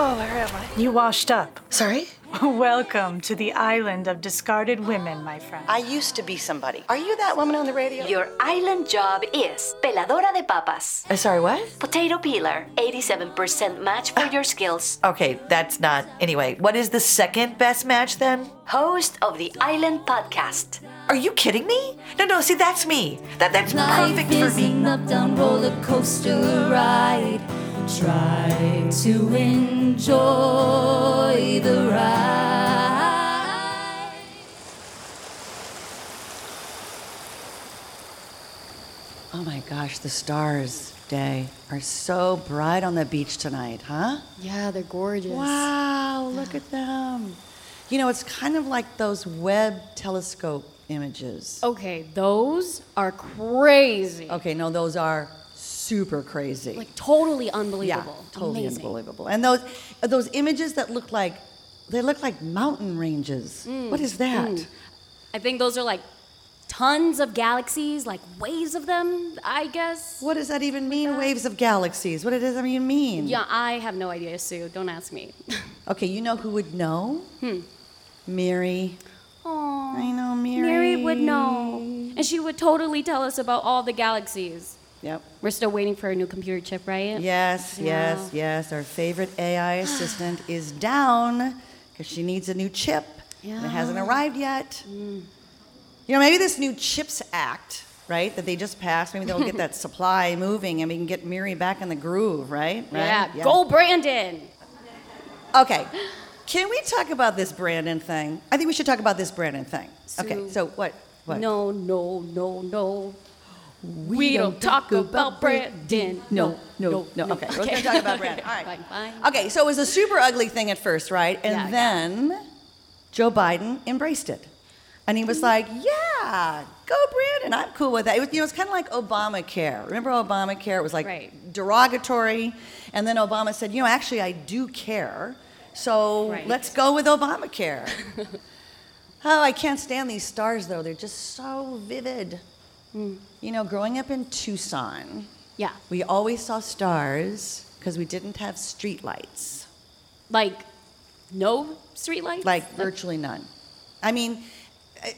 Oh, where am I? You washed up. Sorry? Welcome to the island of discarded women, my friend. I used to be somebody. Are you that woman on the radio? Your island job is peladora de papas. Sorry, what? Potato peeler. 87% match for your skills. Okay, that's not... Anyway, what is the second best match then? Host of the Island Podcast. Are you kidding me? No, see, that's me. That's life perfect for me. Life is an up-down roller coaster ride. Try to enjoy the ride. Oh my gosh, the stars, Day, are so bright on the beach tonight, huh? Yeah, they're gorgeous. Wow, look at them. You know, it's kind of like those Webb telescope images. Okay, those are crazy. Okay, no, those are super crazy. Like totally unbelievable. Yeah, totally amazing. Unbelievable. And those images that look like mountain ranges. Mm. What is that? Mm. I think those are like tons of galaxies, like waves of them, I guess. What does that even mean, waves of galaxies? What does that even mean? Yeah, I have no idea, Sue. Don't ask me. Okay, you know who would know? Mary. Oh, I know Mary. Mary would know. And she would totally tell us about all the galaxies. Yep. We're still waiting for a new computer chip, right? Yes. Our favorite AI assistant is down because she needs a new chip. Yeah. And it hasn't arrived yet. Mm. You know, maybe this new CHIPS Act, right, that they just passed, maybe they'll get that supply moving and we can get Miri back in the groove, right? Yeah. Go Brandon! Okay. Can we talk about this Brandon thing? I think we should talk about this Brandon thing. So, okay, so what? No. We don't talk about Brandon. No. Okay, we're going to talk about Brandon. All right. Fine. Okay, so it was a super ugly thing at first, right? And then Joe Biden embraced it. And he was like, yeah, go Brandon. I'm cool with that. It was, it's kind of like Obamacare. Remember Obamacare? It was like derogatory. And then Obama said, actually, I do care. So let's go with Obamacare. Oh, I can't stand these stars, though. They're just so vivid. Mm. You know, growing up in Tucson, we always saw stars because we didn't have streetlights. Like, no streetlights? Like, virtually none. I mean,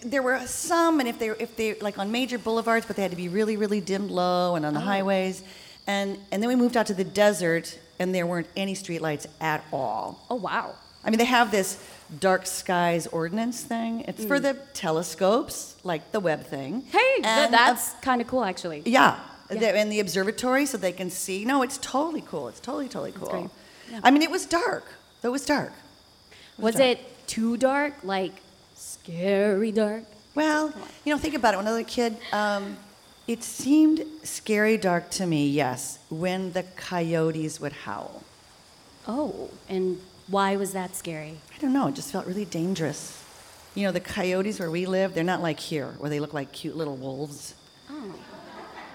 there were some, and if they like on major boulevards, but they had to be really, really dimmed low, and on the highways, and then we moved out to the desert, and there weren't any streetlights at all. Oh wow! I mean, they have this dark skies ordinance thing. It's for the telescopes, like the Webb thing. Hey, that's kind of cool, actually. Yeah, and the observatory, so they can see. No, it's totally cool. It's totally cool. Great. Yeah. I mean, it was dark. Was it too dark? Like scary dark? Well, think about it. When I was a kid, it seemed scary dark to me. Yes, when the coyotes would howl. Oh, and why was that scary? I don't know. It just felt really dangerous. You know, the coyotes where we live, they're not like here, where they look like cute little wolves. Oh.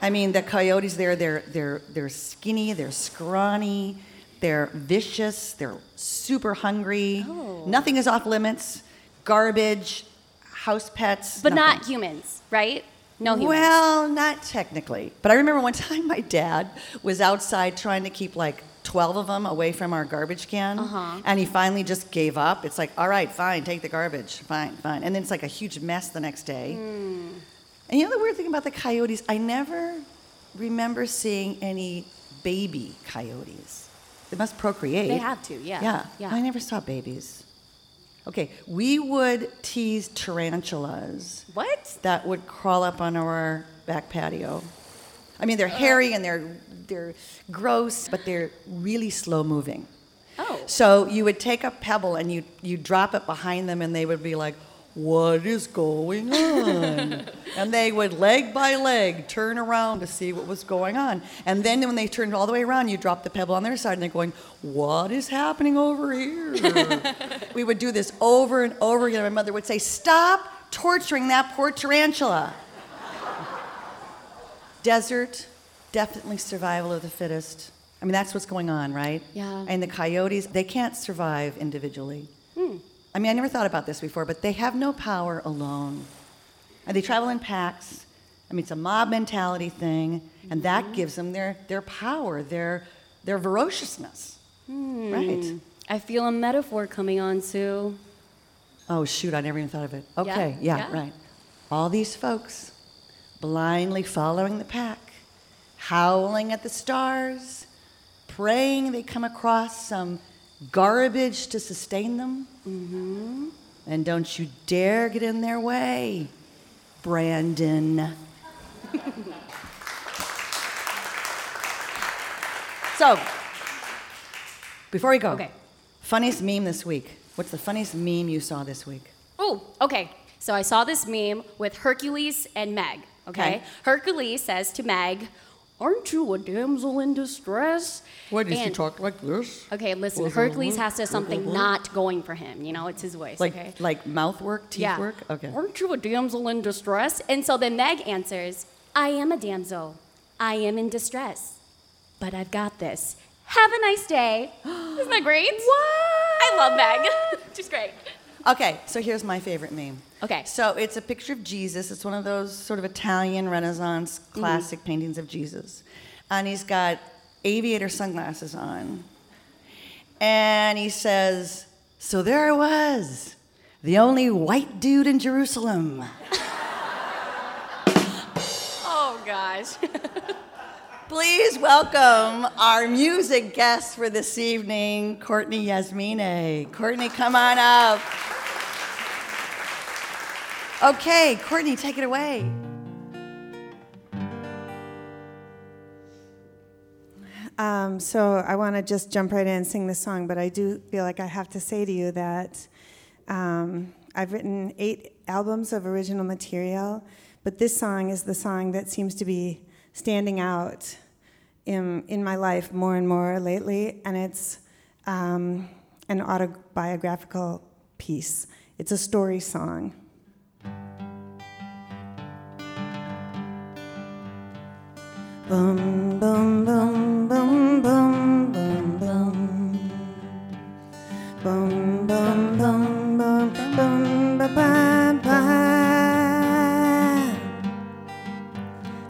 I mean, the coyotes there, they're skinny, they're scrawny, they're vicious, they're super hungry. Oh. Nothing is off limits. Garbage, house pets. But nothing. Not humans, right? No humans. Well, not technically. But I remember one time my dad was outside trying to keep 12 of them away from our garbage can, and he finally just gave up. It's like, all right, fine, take the garbage, fine. And then it's like a huge mess the next day. Mm. And the weird thing about the coyotes, I never remember seeing any baby coyotes. They must procreate. They have to, yeah. I never saw babies. Okay, we would tease tarantulas. What? That would crawl up on our back patio. I mean, they're hairy and they're gross, but they're really slow moving. Oh. So you would take a pebble and you drop it behind them, and they would be like, "What is going on?" And they would leg by leg turn around to see what was going on. And then when they turned all the way around, you drop the pebble on their side, and they're going, "What is happening over here?" We would do this over and over again. My mother would say, "Stop torturing that poor tarantula." Desert, definitely survival of the fittest. I mean, that's what's going on, right? Yeah. And the coyotes, they can't survive individually. Hmm. I mean, I never thought about this before, but they have no power alone. And they travel in packs. I mean, it's a mob mentality thing, and that gives them their power, their voraciousness. Hmm. Right. I feel a metaphor coming on, Sue. Oh, shoot, I never even thought of it. Okay, yeah. Right. All these folks blindly following the pack, howling at the stars, praying they come across some garbage to sustain them. Mm-hmm. And don't you dare get in their way, Brandon. So, before we go, funniest meme this week. What's the funniest meme you saw this week? Oh, okay. So I saw this meme with Hercules and Meg, okay? Hercules says to Meg, "Aren't you a damsel in distress?" Why does he talk like this? Okay, listen, Hercules has to have something not going for him. You know, it's his voice, okay? Like mouth work, teeth work? Okay. "Aren't you a damsel in distress?" And so then Meg answers, "I am a damsel. I am in distress. But I've got this. Have a nice day." Isn't that great? What? I love Meg. She's great. Okay, so here's my favorite meme. Okay. So it's a picture of Jesus. It's one of those sort of Italian Renaissance classic paintings of Jesus. And he's got aviator sunglasses on. And he says, "So there I was, the only white dude in Jerusalem." Oh, gosh. Please welcome our music guest for this evening, Courtney Yasmine. Courtney, come on up. Okay, Courtney, take it away. So I want to just jump right in and sing this song, but I do feel like I have to say to you that I've written 8 albums of original material, but this song is the song that seems to be standing out in my life more and more lately, and it's an autobiographical piece. It's a story song. Boom, boom, boom, boom, boom, boom, boom. Boom, boom, boom, boom, boom, ba, ba.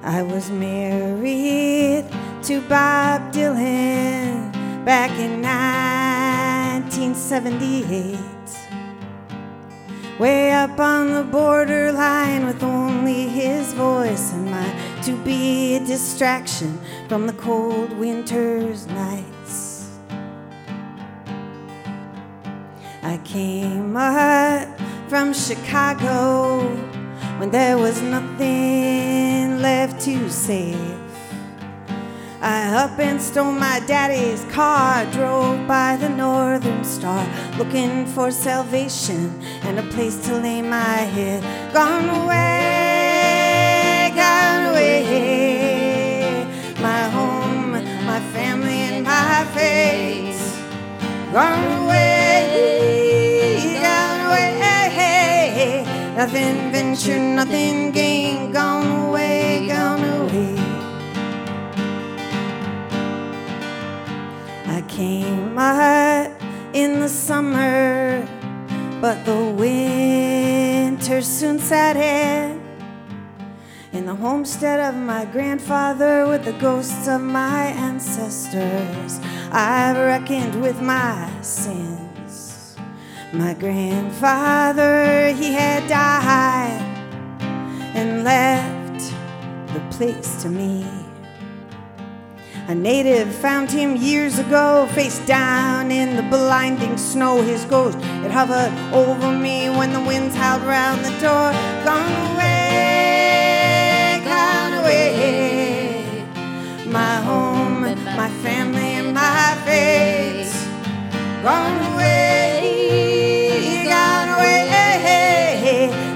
I was married to Bob Dylan back in 1978, way up on the borderline with only his voice and my to be a distraction from the cold winter's nights. I came up from Chicago when there was nothing left to save. I up and stole my daddy's car, drove by the Northern Star, looking for salvation and a place to lay my head. Gone away, my home, my family, and my faith. Gone away, gone away. Nothing ventured, nothing gained, gone away, gone away. I came up in the summer, but the winter soon set in. In the homestead of my grandfather, with the ghosts of my ancestors, I've reckoned with my sins. My grandfather, he had died and left the place to me. A native found him years ago, face down in the blinding snow. His ghost, it hovered over me when the winds howled round the door. Gone away, my home, my family, and my faith. Gone away.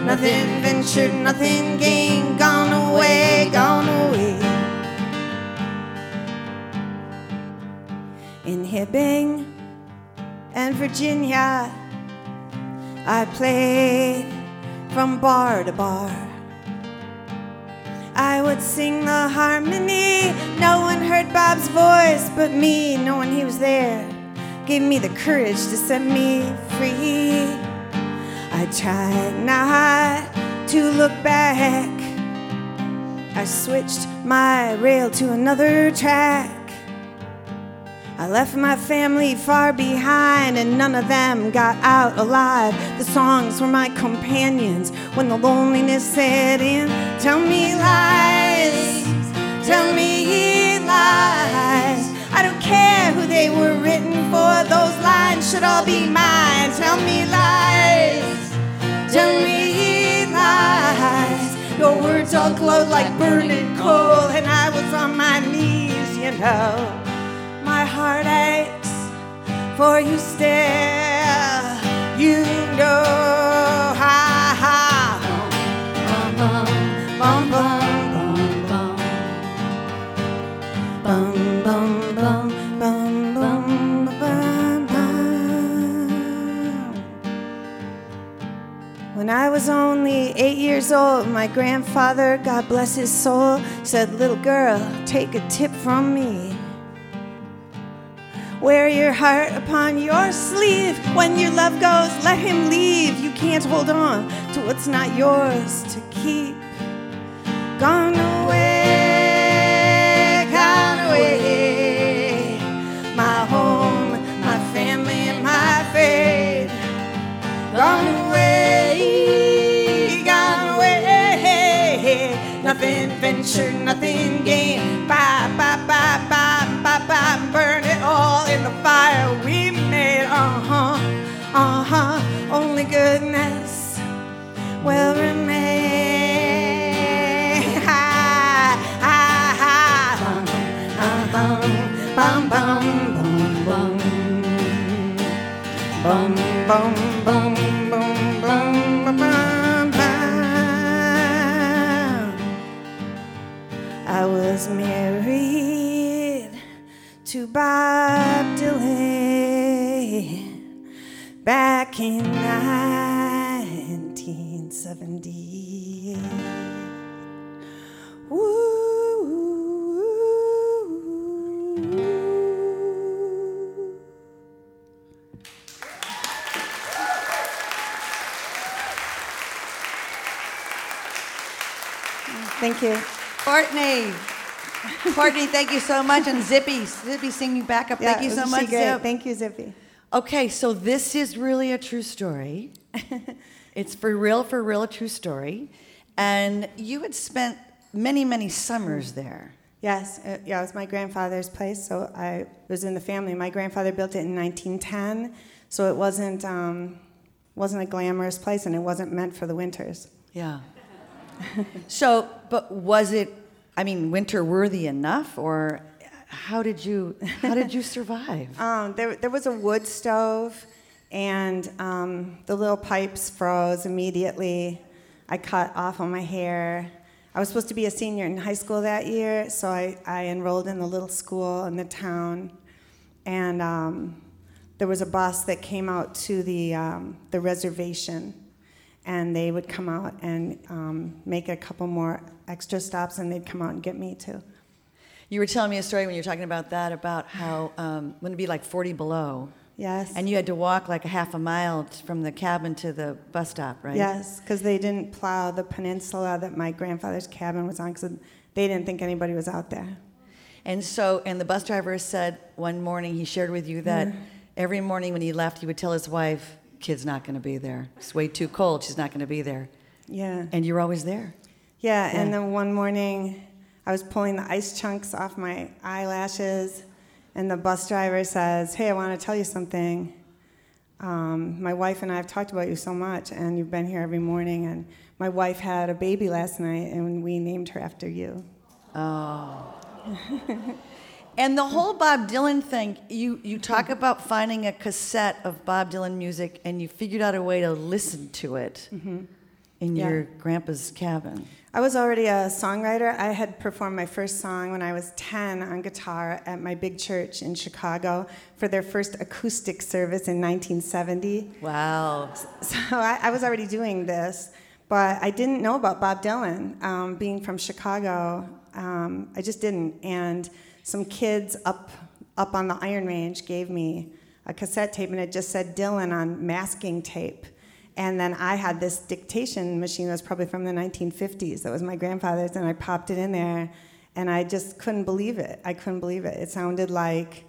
Nothing ventured, nothing gained, gone away, gone away. In Hibbing and Virginia, I played from bar to bar. I would sing the harmony. No one heard Bob's voice but me, knowing he was there gave me the courage to set me free. I tried not to look back. I switched my rail to another track. I left my family far behind, and none of them got out alive. The songs were my companions when the loneliness set in. Tell me lies, tell me lies. I don't care who they were written for, those lines should all be mine. Tell me lies, tell me lies. Your words all glowed like burning coal, and I was on my knees, you know. My heart aches for you still, you know. Ha ha. Bum bum bum bum bum bum bum bum bum bum bum. When I was only 8 years old, my grandfather, God bless his soul, said, "Little girl, take a tip from me. Wear your heart upon your sleeve. When your love goes, let him leave. You can't hold on to what's not yours to keep. Gone away, gone away. My home, my family, and my faith. Gone away, gone away. Nothing ventured, nothing gained. Bye, bye, bye, bye, bye, bye. Burn it all in the fire we made. Uh-huh, uh-huh. Only goodness will remain. Ha, ha, ha. Bum, bum, bum, bum, bum, bum, bum, bum, bum, bum, bum, bum, bum. I was married to Bob Dylan back in 1978. Woo. Thank you, Courtney. Courtney, thank you so much. And Zibby singing backup. Yeah, thank you so much, Zip. Thank you, Zibby. Okay, so this is really a true story. It's for real, a true story. And you had spent many, many summers there. Yes, it was my grandfather's place, so I was in the family. My grandfather built it in 1910, so it wasn't a glamorous place, and it wasn't meant for the winters. Yeah. So, but was it? I mean, winter-worthy enough, or how did you survive? There was a wood stove, and the little pipes froze immediately. I cut off all my hair. I was supposed to be a senior in high school that year, so I enrolled in the little school in the town, and there was a bus that came out to the reservation. And they would come out and make a couple more extra stops, and they'd come out and get me, too. You were telling me a story when you were talking about that, about how it would be like 40 below. Yes. And you had to walk like a half a mile from the cabin to the bus stop, right? Yes, because they didn't plow the peninsula that my grandfather's cabin was on, because they didn't think anybody was out there. And the bus driver said one morning, he shared with you that every morning when he left, he would tell his wife, "Kid's not going to be there. It's way too cold. She's not going to be there." Yeah. And you're always there. Yeah, yeah. And then one morning, I was pulling the ice chunks off my eyelashes, and the bus driver says, "Hey, I want to tell you something. My wife and I have talked about you so much, and you've been here every morning, and my wife had a baby last night, and we named her after you." Oh. And the whole Bob Dylan thing, you talk about finding a cassette of Bob Dylan music, and you figured out a way to listen to it in your grandpa's cabin. I was already a songwriter. I had performed my first song when I was 10 on guitar at my big church in Chicago for their first acoustic service in 1970. Wow. So I was already doing this, but I didn't know about Bob Dylan. Being from Chicago, I just didn't. And some kids up on the Iron Range gave me a cassette tape, and it just said Dylan on masking tape. And then I had this dictation machine that was probably from the 1950s. That was my grandfather's, and I popped it in there, and I just couldn't believe it. It sounded like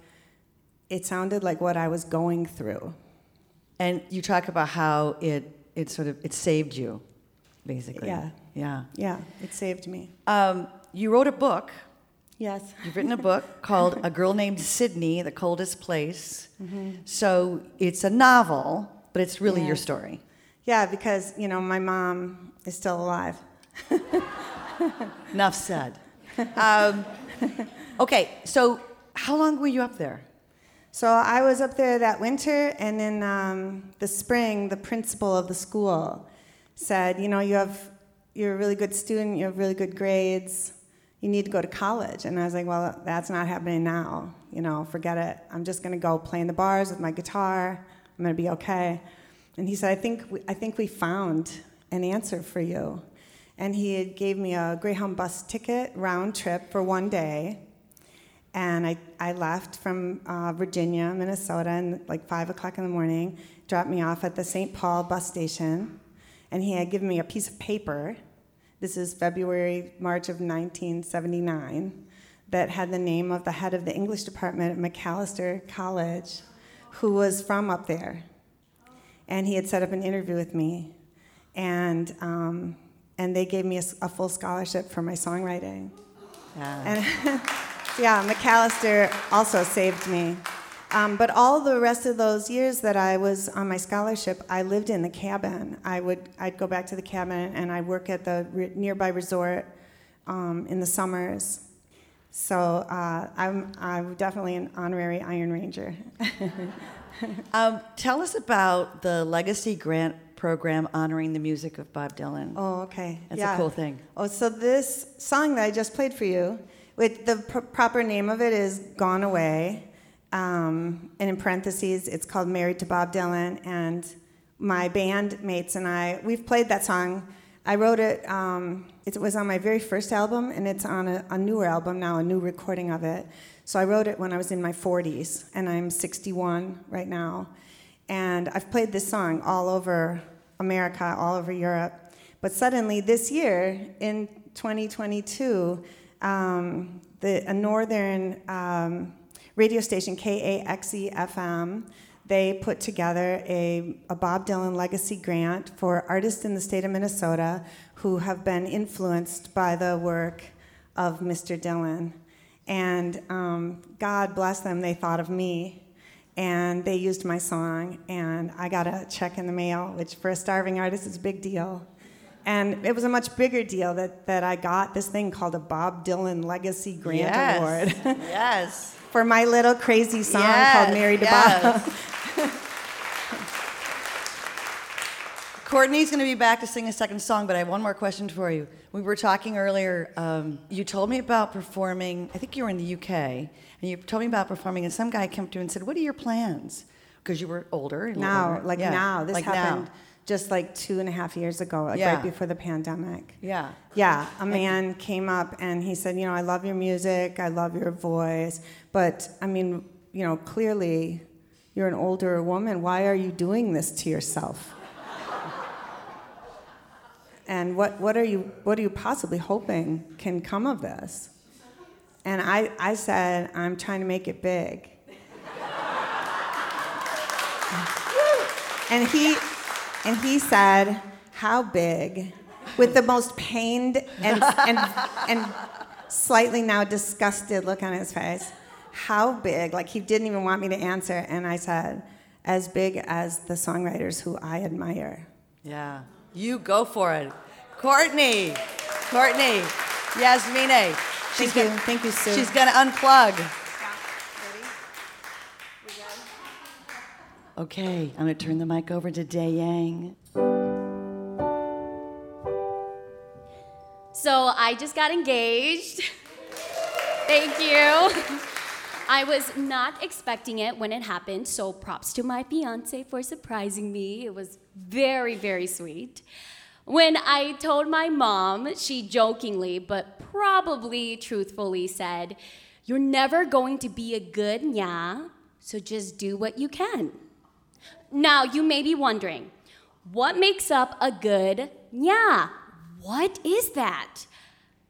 it sounded like what I was going through. And you talk about how it saved you, basically. Yeah, it saved me. You wrote a book. Yes. You've written a book called A Girl Named Sydney, The Coldest Place. Mm-hmm. So it's a novel, but it's really your story. Yeah, because, you know, my mom is still alive. Enough said. Okay, so how long were you up there? So I was up there that winter, and in the spring, the principal of the school said, you know, you're a really good student, you have really good grades, you need to go to college. And I was like, well, that's not happening now. You know, forget it. I'm just going to go play in the bars with my guitar. I'm going to be okay. And he said, I think we found an answer for you. And he gave me a Greyhound bus ticket, round trip, for one day. And I left from Virginia, Minnesota, and like 5 o'clock in the morning, dropped me off at the St. Paul bus station. And he had given me a piece of paper. This is February, March of 1979, that had the name of the head of the English department at Macalester College, who was from up there. And he had set up an interview with me. And they gave me a full scholarship for my songwriting. And yeah, Macalester also saved me. But all the rest of those years that I was on my scholarship, I lived in the cabin. I'd go back to the cabin, and I work at the nearby resort in the summers. So I'm definitely an honorary Iron Ranger. Tell us about the Legacy Grant program honoring the music of Bob Dylan. Oh, okay. That's a cool thing. Oh, so this song that I just played for you, with the proper name of it is Gone Away. And in parentheses, it's called Married to Bob Dylan. And my band mates and I, we've played that song. I wrote it, it was on my very first album, and it's on a newer album now, a new recording of it. So I wrote it when I was in my 40s, and I'm 61 right now. And I've played this song all over America, all over Europe. But suddenly this year, in 2022, a northern... radio station KAXE FM, they put together a Bob Dylan legacy grant for artists in the state of Minnesota who have been influenced by the work of Mr. Dylan. And God bless them, they thought of me, and they used my song, and I got a check in the mail, which for a starving artist is a big deal. And it was a much bigger deal that I got this thing called a Bob Dylan Legacy Grant Award. Yes. For my little crazy song called Married to Bob. Courtney's going to be back to sing a second song, but I have one more question for you. We were talking earlier. You told me about performing. I think you were in the UK, and you told me about performing. And some guy came to you and said, "What are your plans?" Because you were older. This happened. Just like 2.5 years ago, right before the pandemic. Yeah. Yeah, a man came up and he said, you know, I love your music, I love your voice, but, I mean, you know, clearly you're an older woman. Why are you doing this to yourself? And what are you possibly hoping can come of this? And I said, I'm trying to make it big. And he said, how big? With the most pained and slightly now disgusted look on his face. How big? Like he didn't even want me to answer. And I said, as big as the songwriters who I admire. Yeah. You go for it. Courtney Yasmine. Thank you, Sue. She's going to unplug. Okay, I'm going to turn the mic over to Dayang. So I just got engaged. Thank you. I was not expecting it when it happened, so props to my fiancé for surprising me. It was very, very sweet. When I told my mom, she jokingly, but probably truthfully said, "You're never going to be a good nya, so just do what you can." Now, you may be wondering, what makes up a good nya? What is that?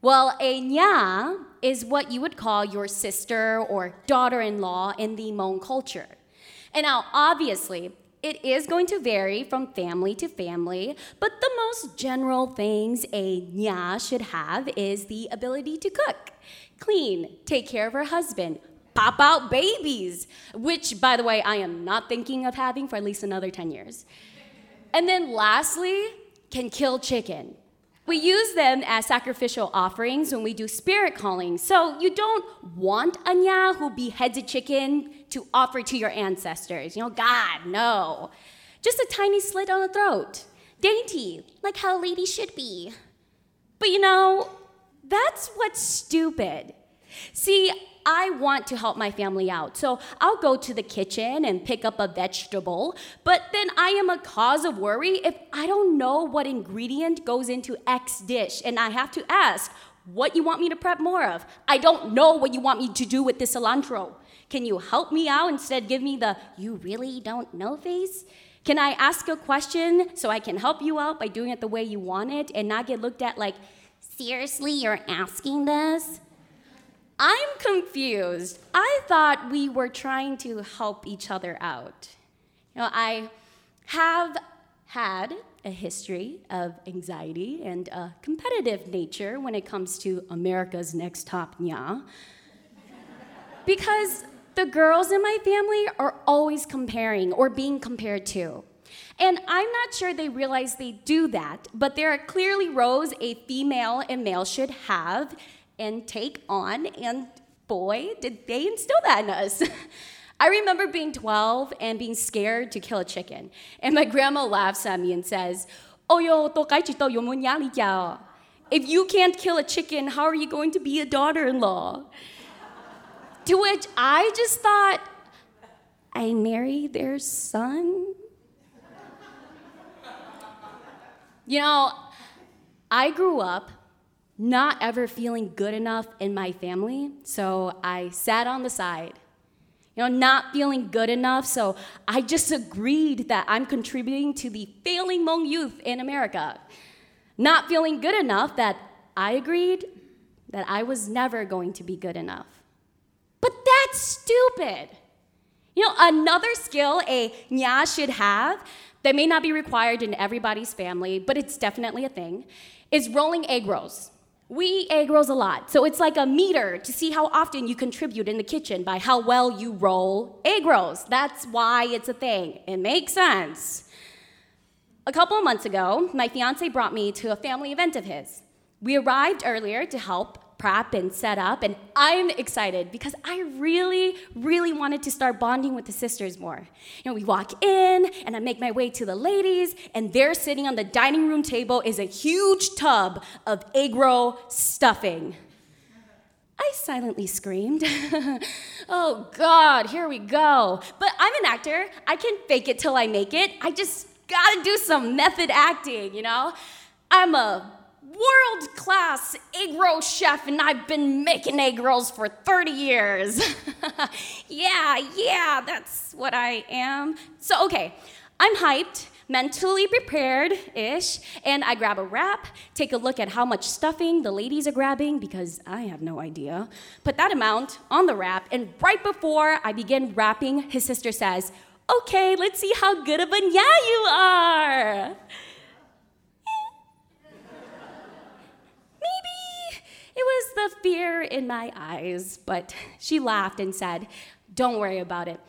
Well, a nya is what you would call your sister or daughter-in-law in the Hmong culture. And now, obviously, it is going to vary from family to family, but the most general things a nya should have is the ability to cook, clean, take care of her husband, pop out babies, which, by the way, I am not thinking of having for at least another 10 years. And then lastly, can kill chicken. We use them as sacrificial offerings when we do spirit calling, so you don't want a nya who beheads a chicken to offer to your ancestors. You know, God, no. Just a tiny slit on the throat. Dainty, like how a lady should be. But you know, that's what's stupid. See, I want to help my family out, so I'll go to the kitchen and pick up a vegetable, but then I am a cause of worry if I don't know what ingredient goes into X dish, and I have to ask, what you want me to prep more of? I don't know what you want me to do with this cilantro. Can you help me out instead? Give me the, you really don't know face? Can I ask a question so I can help you out by doing it the way you want it and not get looked at like, seriously, you're asking this? I'm confused. I thought we were trying to help each other out. You know, I have had a history of anxiety and a competitive nature when it comes to America's Next Top Nya, because the girls in my family are always comparing or being compared to. And I'm not sure they realize they do that, but there are clearly roles a female and male should have and take on, and boy, did they instill that in us. I remember being 12 and being scared to kill a chicken, and my grandma laughs at me and says, if you can't kill a chicken, how are you going to be a daughter-in-law? To which I just thought, I marry their son? You know, I grew up not ever feeling good enough in my family, so I sat on the side. You know, not feeling good enough, so I just agreed that I'm contributing to the failing Hmong youth in America. Not feeling good enough that I agreed that I was never going to be good enough. But that's stupid. You know, another skill a nya should have that may not be required in everybody's family, but it's definitely a thing, is rolling egg rolls. We eat egg rolls a lot, so it's like a meter to see how often you contribute in the kitchen by how well you roll egg rolls. That's why it's a thing. It makes sense. A couple of months ago, my fiance brought me to a family event of his. We arrived earlier to help prep and set up, and I'm excited because I really, really wanted to start bonding with the sisters more. You know, we walk in, and I make my way to the ladies, and there sitting on the dining room table is a huge tub of egg roll stuffing. I silently screamed, oh God, here we go. But I'm an actor, I can fake it till I make it. I just gotta do some method acting, you know? I'm a world-class egg roll chef, and I've been making egg rolls for 30 years. yeah, that's what I am. So, okay, I'm hyped, mentally prepared-ish, and I grab a wrap, take a look at how much stuffing the ladies are grabbing, because I have no idea, put that amount on the wrap, and right before I begin wrapping, his sister says, okay, let's see how good of a nya you are. It was the fear in my eyes, but she laughed and said, don't worry about it.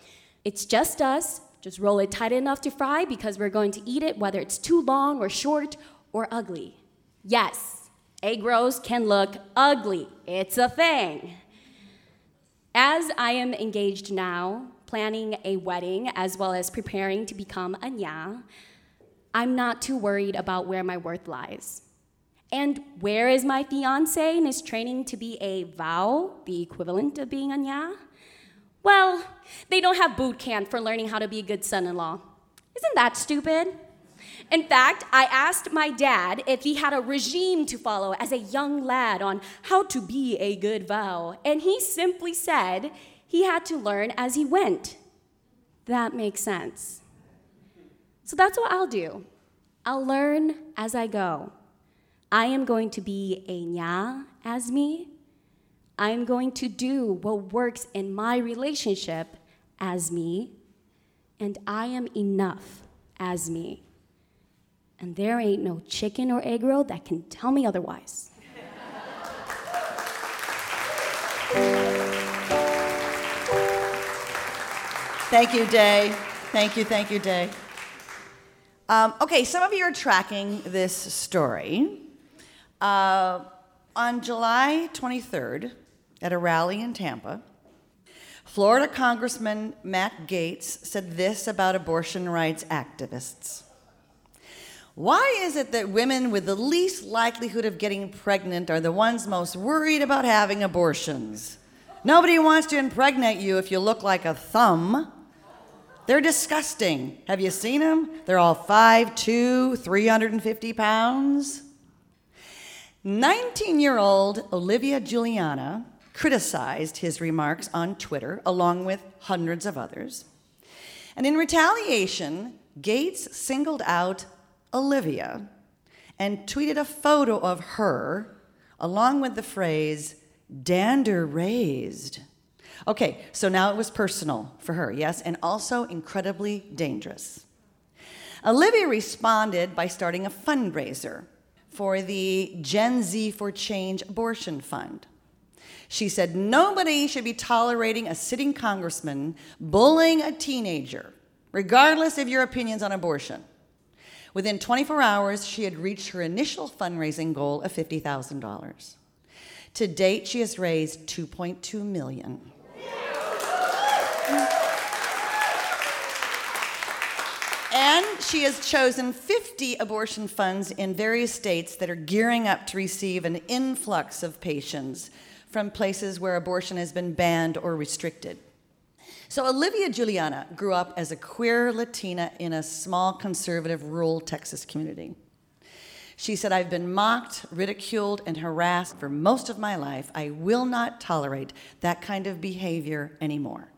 It's just us. Just roll it tight enough to fry because we're going to eat it, whether it's too long or short or ugly. Yes, egg rolls can look ugly. It's a thing. As I am engaged now, planning a wedding, as well as preparing to become a nya, I'm not too worried about where my worth lies. And where is my fiancé in his training to be a vow, the equivalent of being a nya? Well, they don't have boot camp for learning how to be a good son-in-law. Isn't that stupid? In fact, I asked my dad if he had a regime to follow as a young lad on how to be a good vow, and he simply said he had to learn as he went. That makes sense. So that's what I'll do. I'll learn as I go. I am going to be a nya as me, I'm going to do what works in my relationship as me, and I am enough as me. And there ain't no chicken or egg roll that can tell me otherwise. Thank you, Day. Thank you, Day. Okay, some of you are tracking this story. On July 23rd, at a rally in Tampa, Florida Congressman Matt Gaetz said this about abortion rights activists. Why is it that women with the least likelihood of getting pregnant are the ones most worried about having abortions? Nobody wants to impregnate you if you look like a thumb. They're disgusting. Have you seen them? They're all 5'2", 350 pounds. 19-year-old Olivia Juliana criticized his remarks on Twitter, along with hundreds of others. And in retaliation, Gaetz singled out Olivia and tweeted a photo of her along with the phrase, dander raised. Okay, so now it was personal for her, yes, and also incredibly dangerous. Olivia responded by starting a fundraiser for the Gen Z for Change Abortion Fund. She said, nobody should be tolerating a sitting congressman bullying a teenager, regardless of your opinions on abortion. Within 24 hours, she had reached her initial fundraising goal of $50,000. To date, she has raised $2.2 million. And she has chosen 50 abortion funds in various states that are gearing up to receive an influx of patients from places where abortion has been banned or restricted. So Olivia Juliana grew up as a queer Latina in a small, conservative, rural Texas community. She said, I've been mocked, ridiculed, and harassed for most of my life. I will not tolerate that kind of behavior anymore.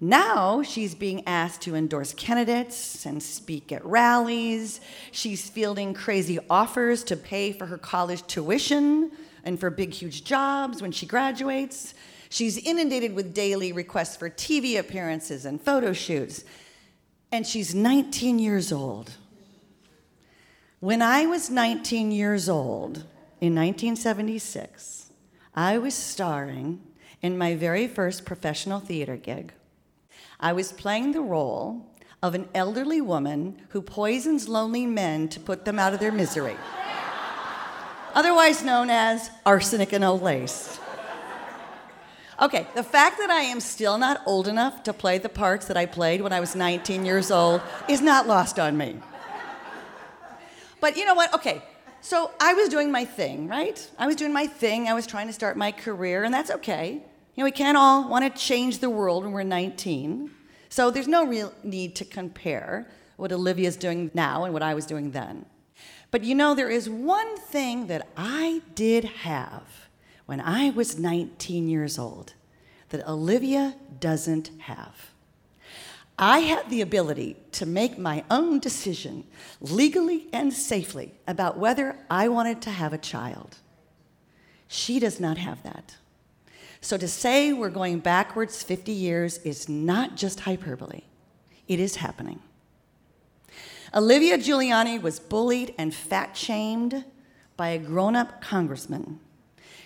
Now she's being asked to endorse candidates and speak at rallies. She's fielding crazy offers to pay for her college tuition and for big, huge jobs when she graduates. She's inundated with daily requests for TV appearances and photo shoots. And she's 19 years old. When I was 19 years old in 1976, I was starring in my very first professional theater gig. I was playing the role of an elderly woman who poisons lonely men to put them out of their misery, otherwise known as arsenic and old lace. Okay, the fact that I am still not old enough to play the parts that I played when I was 19 years old is not lost on me. But you know what? Okay, so I was doing my thing, right? I was trying to start my career, and that's okay. You know, we can't all want to change the world when we're 19. So there's no real need to compare what Olivia's doing now and what I was doing then. But you know, there is one thing that I did have when I was 19 years old that Olivia doesn't have. I had the ability to make my own decision legally and safely about whether I wanted to have a child. She does not have that. So to say we're going backwards 50 years is not just hyperbole. It is happening. Olivia Giuliani was bullied and fat-shamed by a grown-up congressman.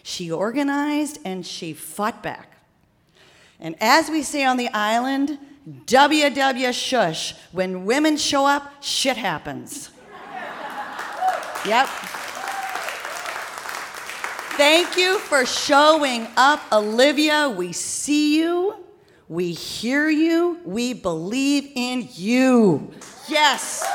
She organized and she fought back. And as we say on the island, WW shush, when women show up, shit happens. Yep. Thank you for showing up, Olivia. We see you, we hear you, we believe in you. Yes.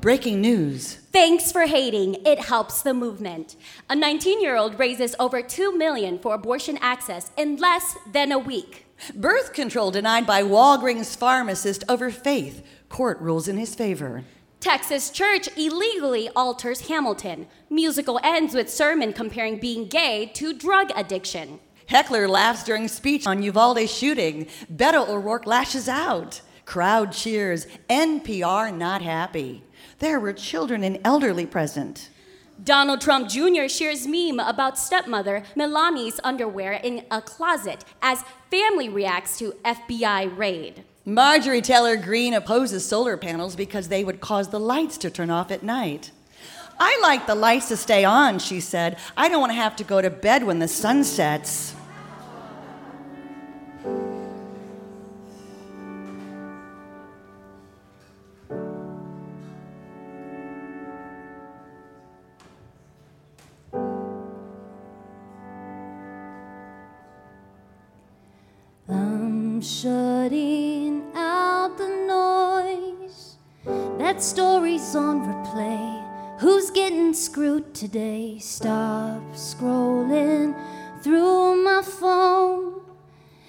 Breaking news. Thanks for hating. It helps the movement. A 19-year-old raises over $2 million for abortion access in less than a week. Birth control denied by Walgreens pharmacist over faith. Court rules in his favor. Texas church illegally alters Hamilton. Musical ends with sermon comparing being gay to drug addiction. Heckler laughs during speech on Uvalde shooting. Beto O'Rourke lashes out. Crowd cheers, NPR not happy. There were children and elderly present. Donald Trump Jr. shares meme about stepmother Melania's underwear in a closet as family reacts to FBI raid. Marjorie Taylor Greene opposes solar panels because they would cause the lights to turn off at night. I like the lights to stay on, she said. I don't want to have to go to bed when the sun sets. I'm shutting out the noise. That story's on replay. Who's getting screwed today? Stop scrolling through my phone.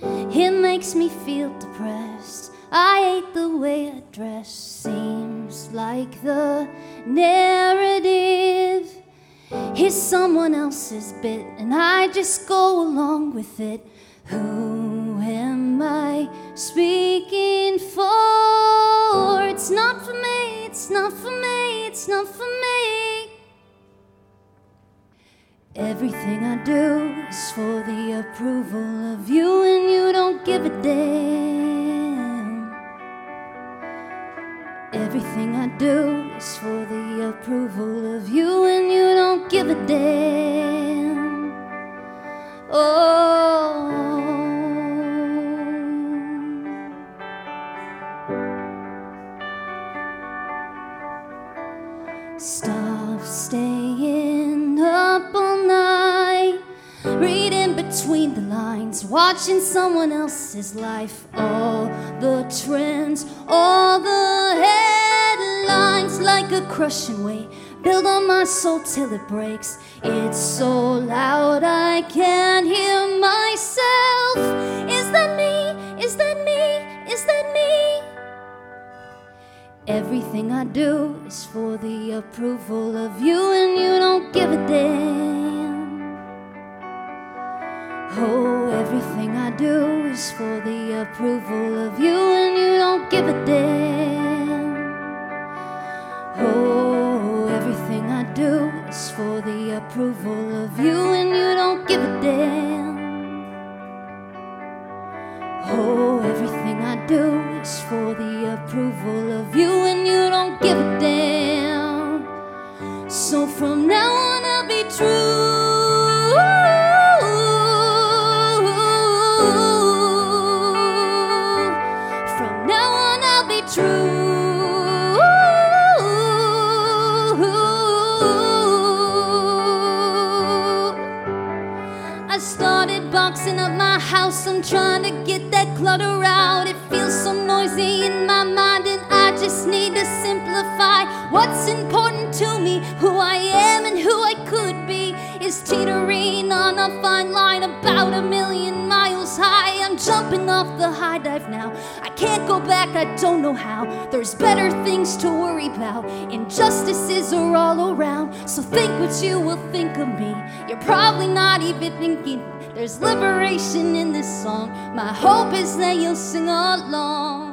It makes me feel depressed. I hate the way I dress. Seems like the narrative is someone else's bit, and I just go along with it. Who am I speaking for? It's not for me, it's not for me, it's not for me. Everything I do is for the approval of you, and you don't give a damn. Everything I do is for the approval of you, and you don't give a damn. Oh. Stop staying up all night, reading between the lines, watching someone else's life. All the trends, all the headlines, like a crushing weight build on my soul till it breaks. It's so loud I can't hear myself. Is that me? Is that me? Is that me? Everything I do is for the approval of you, and you don't give a damn. Oh, everything I do is for the approval of you, and you don't give a damn. Oh, everything I do is for the approval of you, and you don't give a damn. Oh, everything I do is for the approval of you, and you don't give a damn. So from now on I'll be true. From now on I'll be true. I started boxing up my house, I'm trying to get that clutter out. It feels so noisy in my mind, and I just need to simplify. What's important to me, who I am and who I could be, is teetering on a fine line about a million miles high. I'm jumping off the high dive now. I can't go back, I don't know how. There's better things to worry about. Injustices are all around, so think what you will think of me. You're probably not even thinking there's liberation in this song. My hope is that you'll sing along.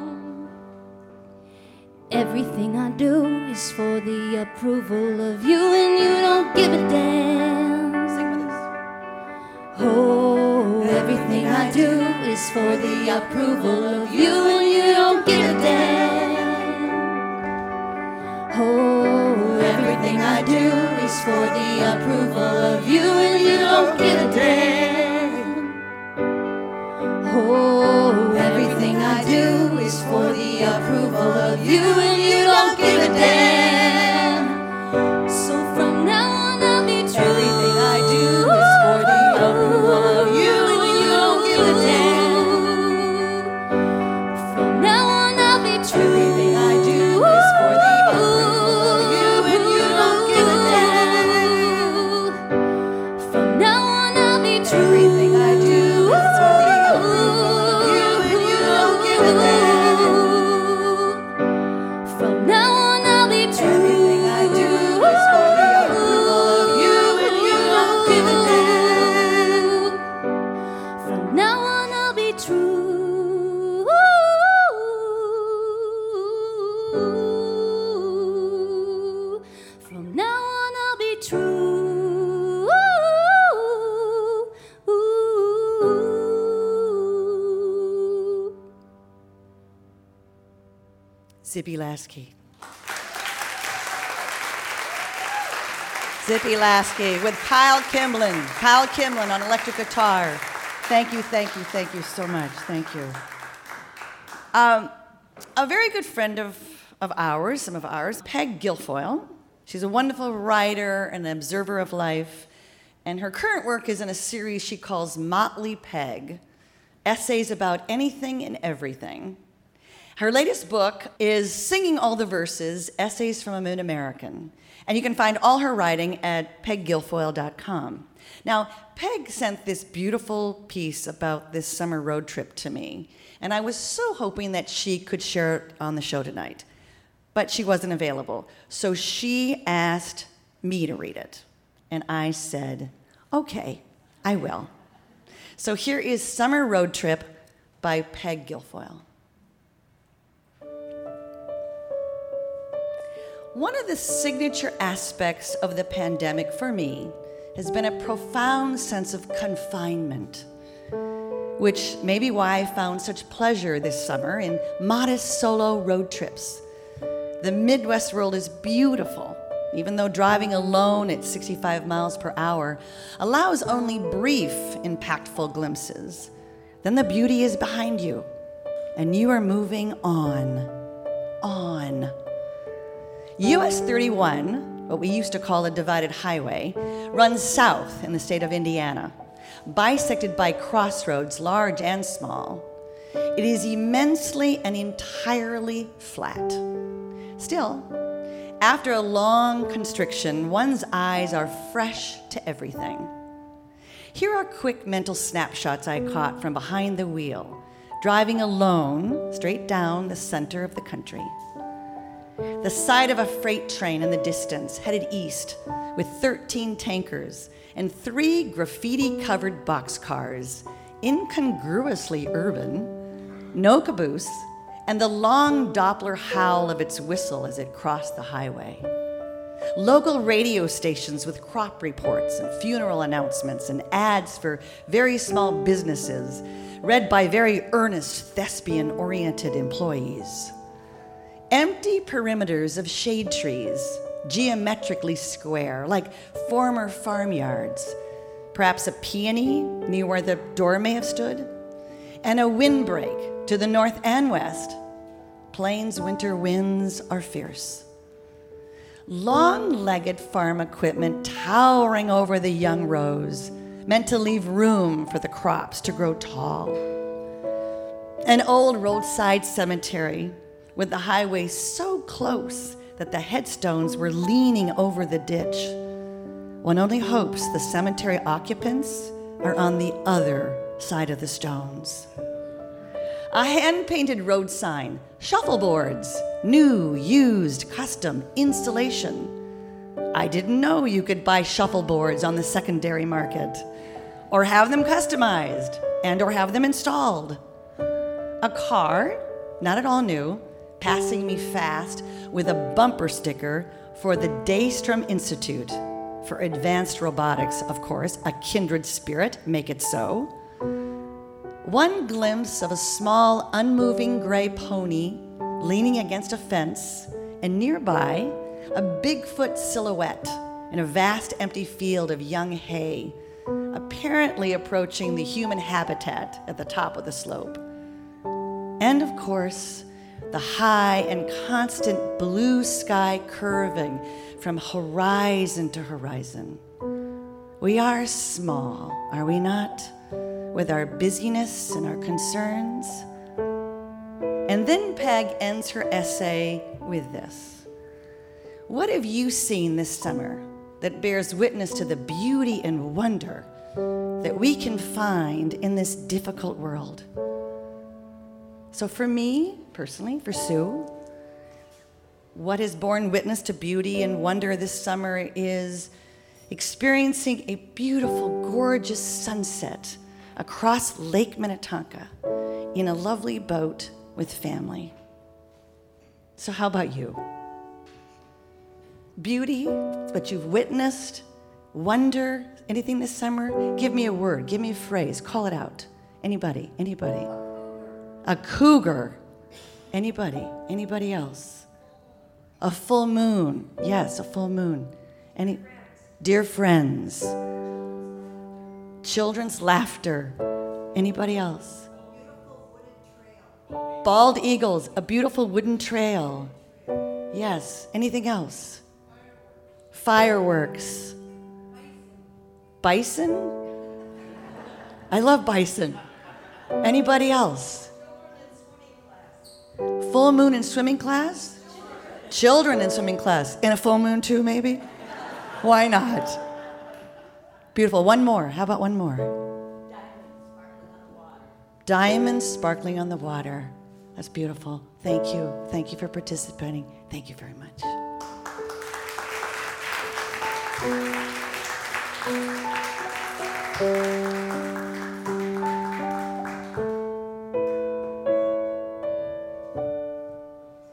Everything I do is for the approval of you, and you don't give a damn. Sing with us. Oh, everything I do is for the approval of you, and you don't give a damn. Oh, everything I do is for the approval of you, and you don't give a damn. Oh, everything I do is for the approval of you, and you don't give a damn. So from now on I'll be true. Everything I do is for the approval of you, and you don't give a damn. From now on I'll be true. Everything I do is for the approval of you, and you don't give a damn. From now on I'll be true. Everything I do is for the approval of you, and you don't give a damn. Zibby Lasky. Zibby Lasky with Kyle Kimlin. Kyle Kimlin on electric guitar. Thank you, thank you, thank you so much. Thank you. A very good friend of ours, Peg Guilfoyle. She's a wonderful writer and an observer of life. And her current work is in a series she calls Motley Peg, essays about anything and everything. Her latest book is Singing All the Verses, Essays from a Moon American. And you can find all her writing at pegguilfoyle.com. Now, Peg sent this beautiful piece about this summer road trip to me, and I was so hoping that she could share it on the show tonight. But she wasn't available, so she asked me to read it. And I said, okay, I will. So here is Summer Road Trip by Peg Guilfoyle. One of the signature aspects of the pandemic for me has been a profound sense of confinement, which may be why I found such pleasure this summer in modest solo road trips. The Midwest world is beautiful, even though driving alone at 65 miles per hour allows only brief, impactful glimpses. Then the beauty is behind you, and you are moving on. US 31, what we used to call a divided highway, runs south in the state of Indiana, bisected by crossroads large and small. It is immensely and entirely flat. Still, after a long constriction, one's eyes are fresh to everything. Here are quick mental snapshots I caught from behind the wheel, driving alone straight down the center of the country. The side of a freight train in the distance, headed east, with 13 tankers and 3 graffiti-covered boxcars, incongruously urban, no caboose, and the long Doppler howl of its whistle as it crossed the highway. Local radio stations with crop reports and funeral announcements and ads for very small businesses, read by very earnest, thespian-oriented employees. Empty perimeters of shade trees, geometrically square, like former farmyards. Perhaps a peony near where the door may have stood, and a windbreak to the north and west. Plains' winter winds are fierce. Long-legged farm equipment towering over the young rows, meant to leave room for the crops to grow tall. An old roadside cemetery, with the highway so close that the headstones were leaning over the ditch. One only hopes the cemetery occupants are on the other side of the stones. A hand-painted road sign, shuffleboards, new, used, custom, installation. I didn't know you could buy shuffleboards on the secondary market, or have them customized, and or have them installed. A car, not at all new, passing me fast with a bumper sticker for the Daystrom Institute for Advanced Robotics, of course, a kindred spirit, make it so. One glimpse of a small, unmoving gray pony leaning against a fence, and nearby, a Bigfoot silhouette in a vast empty field of young hay, apparently approaching the human habitat at the top of the slope. And of course, the high and constant blue sky curving from horizon to horizon. We are small, are we not? With our busyness and our concerns. And then Peg ends her essay with this. What have you seen this summer that bears witness to the beauty and wonder that we can find in this difficult world? So for me, personally, for Sue, what has borne witness to beauty and wonder this summer is experiencing a beautiful, gorgeous sunset across Lake Minnetonka in a lovely boat with family. So how about you? Beauty, what you've witnessed, wonder, anything this summer? Give me a word, give me a phrase, call it out. Anybody, anybody? A cougar. Anybody, anybody else? A full moon, yes, a full moon. Any, dear friends, children's laughter, anybody else? Bald eagles, a beautiful wooden trail. Yes, anything else? Fireworks. Bison? I love bison. Anybody else? Full moon in swimming class? Children in swimming class. And a full moon too, maybe? Why not? Beautiful. One more. How about one more? Diamonds sparkling on the water. That's beautiful. Thank you. Thank you for participating. Thank you very much.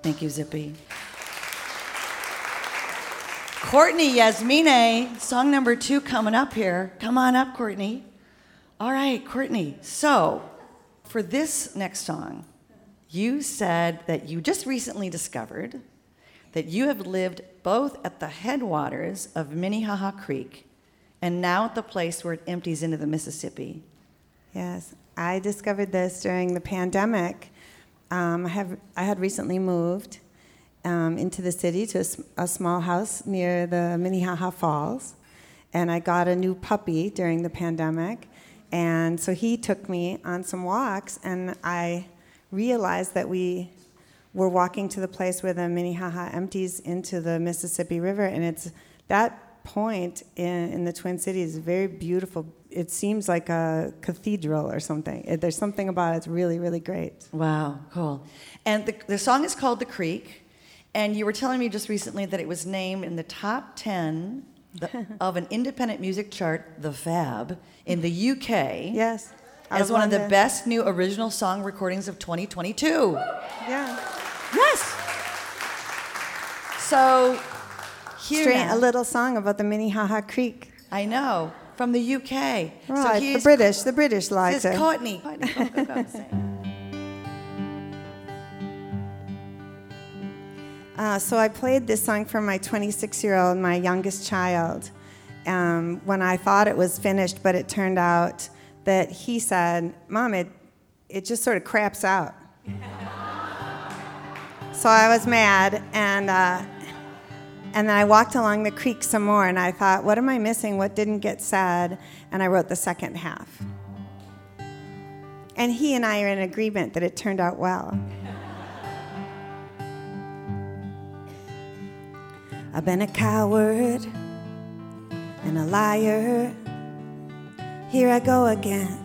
Thank you, Zibby. Courtney Yasmine, song number 2 coming up here. Come on up, Courtney. All right, Courtney. So, for this next song, you said that you just recently discovered that you have lived both at the headwaters of Minnehaha Creek and now at the place where it empties into the Mississippi. Yes, I discovered this during the pandemic. I had recently moved into the city to a small house near the Minnehaha Falls, and I got a new puppy during the pandemic, and so he took me on some walks, and I realized that we were walking to the place where the Minnehaha empties into the Mississippi River, and it's that point in the Twin Cities, very beautiful. It seems like a cathedral or something. There's something about it. It's really, really great. Wow, cool. And the song is called The Creek, and you were telling me just recently that it was named in the top 10 of an independent music chart, The Fab, in the UK. Yes. As one of the best new original song recordings of 2022. Yeah. Yes. So, here a little song about the Minnehaha Creek. I know, from the UK. Right, so the British like it. This is Courtney. So I played this song for my 26-year-old, my youngest child, when I thought it was finished, but it turned out that he said, "Mom, it just sort of craps out." So I was mad, and then I walked along the creek some more, and I thought, what am I missing? What didn't get said? And I wrote the second half. And he and I are in agreement that it turned out well. I've been a coward and a liar. Here I go again,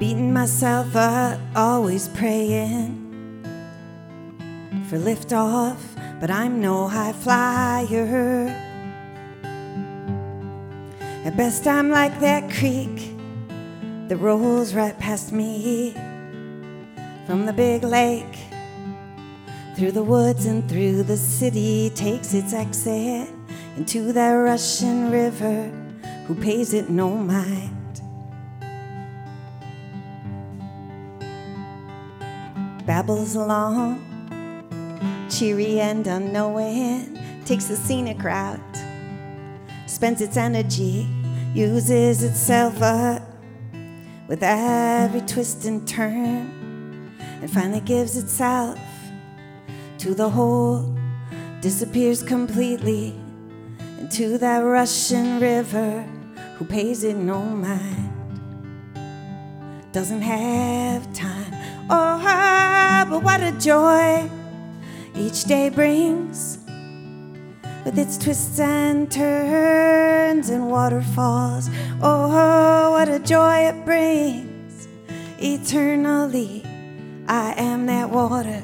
beating myself up, always praying for liftoff, but I'm no high flyer. At best I'm like that creek that rolls right past me, from the big lake, through the woods and through the city, takes its exit into that rushing river, who pays it no mind. Babbles along, cheery and unknowing, takes the scenic route, spends its energy, uses itself up with every twist and turn, and finally gives itself to the whole, disappears completely into that rushing river, who pays it no mind, doesn't have time. Oh, but what a joy each day brings, with its twists and turns and waterfalls. Oh, what a joy it brings. Eternally I am that water,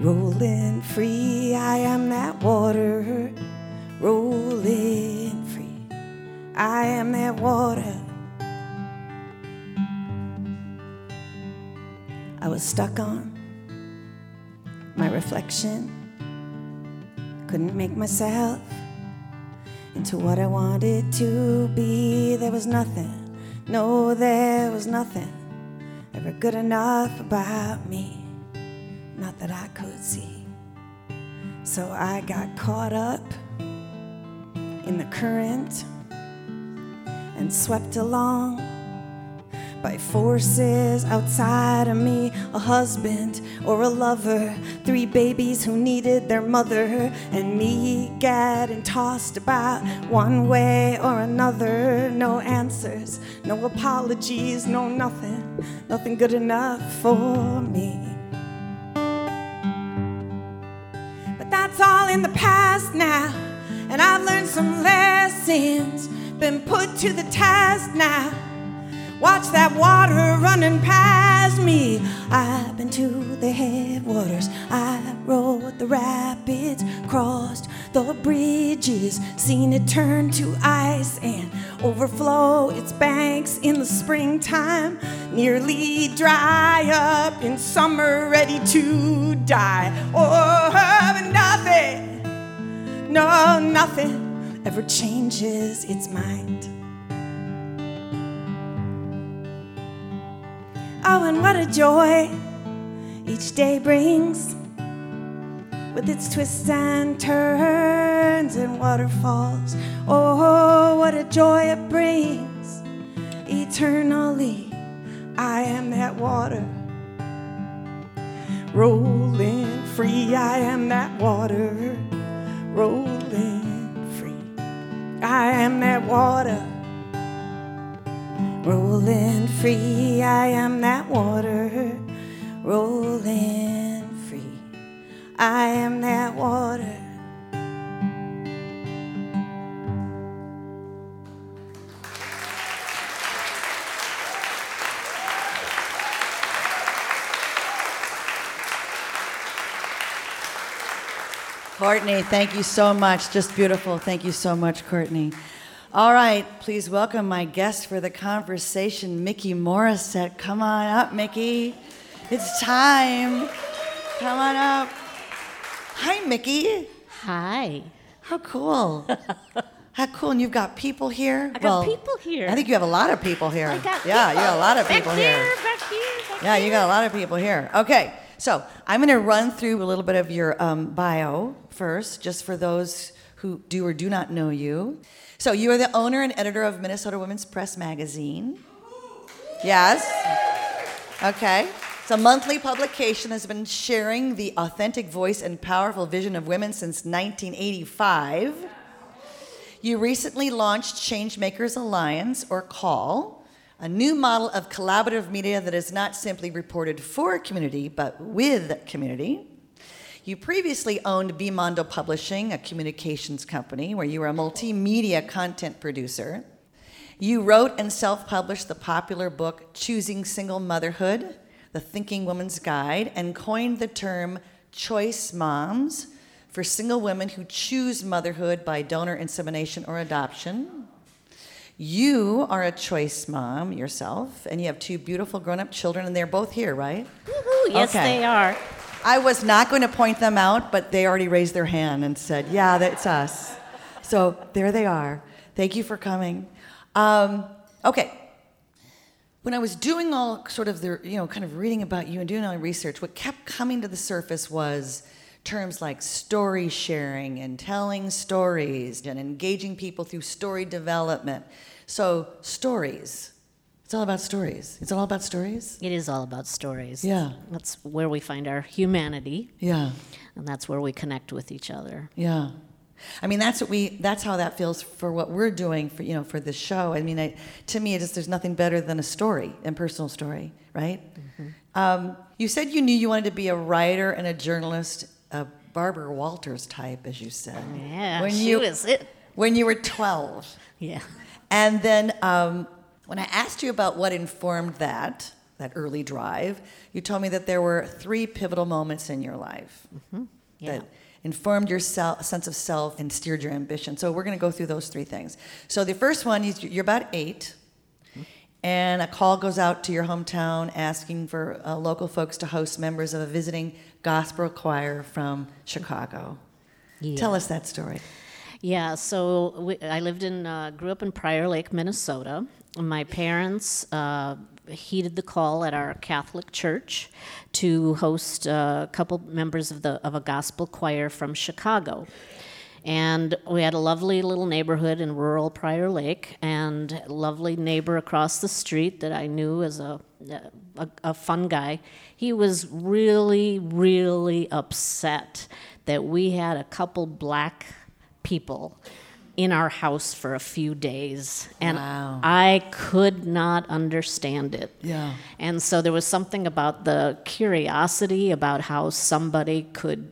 rolling free. I am that water, rolling free. I am that water. I was stuck on reflection. Couldn't make myself into what I wanted to be. There was nothing, no, there was nothing ever good enough about me, not that I could see. So I got caught up in the current and swept along by forces outside of me, a husband or a lover, three babies who needed their mother, and me getting tossed about one way or another. No answers, no apologies, no nothing, nothing good enough for me. But that's all in the past now, and I've learned some lessons, been put to the test now. Watch that water running past me. I've been to the headwaters, I rode the rapids, crossed the bridges, seen it turn to ice and overflow its banks in the springtime, nearly dry up in summer, ready to die. Oh, but nothing, no, nothing ever changes its mind. Oh, and what a joy each day brings, with its twists and turns and waterfalls. Oh, what a joy it brings eternally. I am that water, rolling free. I am that water, rolling free. I am that water, rolling free. I am that water, rolling free. I am that water. Courtney, thank you so much. Just beautiful. Thank you so much, Courtney. All right, please welcome my guest for the conversation, Mickey Morissette. Come on up, Mickey. It's time. Come on up. Hi, Mickey. Hi. How cool. How cool. And you've got people here. I got people here. I think you have a lot of people here. You got a lot of people here. Back here. You got a lot of people here. Okay, so I'm going to run through a little bit of your bio first, just for those who do or do not know you. So you are the owner and editor of Minnesota Women's Press Magazine. Yes. Okay. It's a monthly publication that's been sharing the authentic voice and powerful vision of women since 1985. You recently launched Changemakers Alliance, or CALL, a new model of collaborative media that is not simply reported for community, but with community. You previously owned Bimondo Publishing, a communications company, where you were a multimedia content producer. You wrote and self-published the popular book Choosing Single Motherhood, The Thinking Woman's Guide, and coined the term choice moms for single women who choose motherhood by donor insemination or adoption. You are a choice mom yourself, and you have two beautiful grown-up children, and they're both here, right? Woohoo! Yes, okay. They are. I was not going to point them out, but they already raised their hand and said, yeah, that's us. So there they are. Thank you for coming. Okay. When I was doing all sort of the, kind of reading about you and doing all the research, what kept coming to the surface was terms like story sharing and telling stories and engaging people through story development. So stories. It's all about stories. It's all about stories? It is all about stories. Yeah. That's where we find our humanity. Yeah. And that's where we connect with each other. Yeah. I mean, that's how that feels for what we're doing for, for this show. I mean, to me, there's nothing better than a story, and personal story, right? Mm-hmm. You said you knew you wanted to be a writer and a journalist, a Barbara Walters type, as you said. Yeah, when you were 12. Yeah. And then... when I asked you about what informed that early drive, you told me that there were three pivotal moments in your life that informed your sense of self and steered your ambition. So we're going to go through those three things. So the first one is you're about 8, And a call goes out to your hometown asking for local folks to host members of a visiting gospel choir from Chicago. Yeah. Tell us that story. Yeah, so I grew up in Prior Lake, Minnesota. My parents heeded the call at our Catholic church to host a couple members of a gospel choir from Chicago. And we had a lovely little neighborhood in rural Prior Lake, and a lovely neighbor across the street that I knew as a fun guy. He was really, really upset that we had a couple black people in our house for a few days, and wow. I could not understand it. Yeah. And so there was something about the curiosity about how somebody could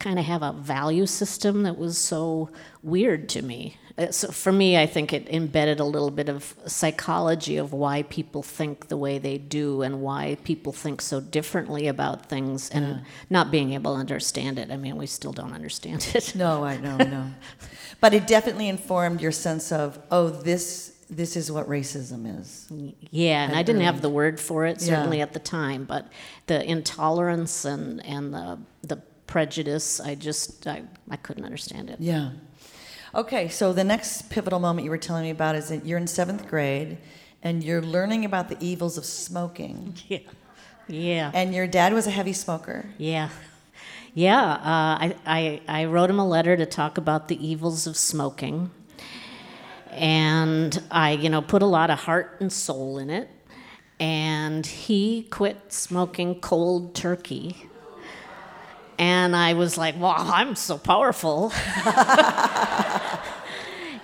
kind of have a value system that was so weird to me. So for me, I think it embedded a little bit of psychology of why people think the way they do and why people think so differently about things and not being able to understand it. I mean, we still don't understand it. No, I know, no. But it definitely informed your sense of, oh, this is what racism is. Yeah, and I didn't have the word for it, certainly at the time, but the intolerance and the prejudice, I couldn't understand it. Yeah. Okay, so the next pivotal moment you were telling me about is that you're in 7th grade, and you're learning about the evils of smoking. Yeah, yeah. And your dad was a heavy smoker. Yeah, yeah. I wrote him a letter to talk about the evils of smoking, and I, put a lot of heart and soul in it. And he quit smoking cold turkey. And I was like, wow, I'm so powerful.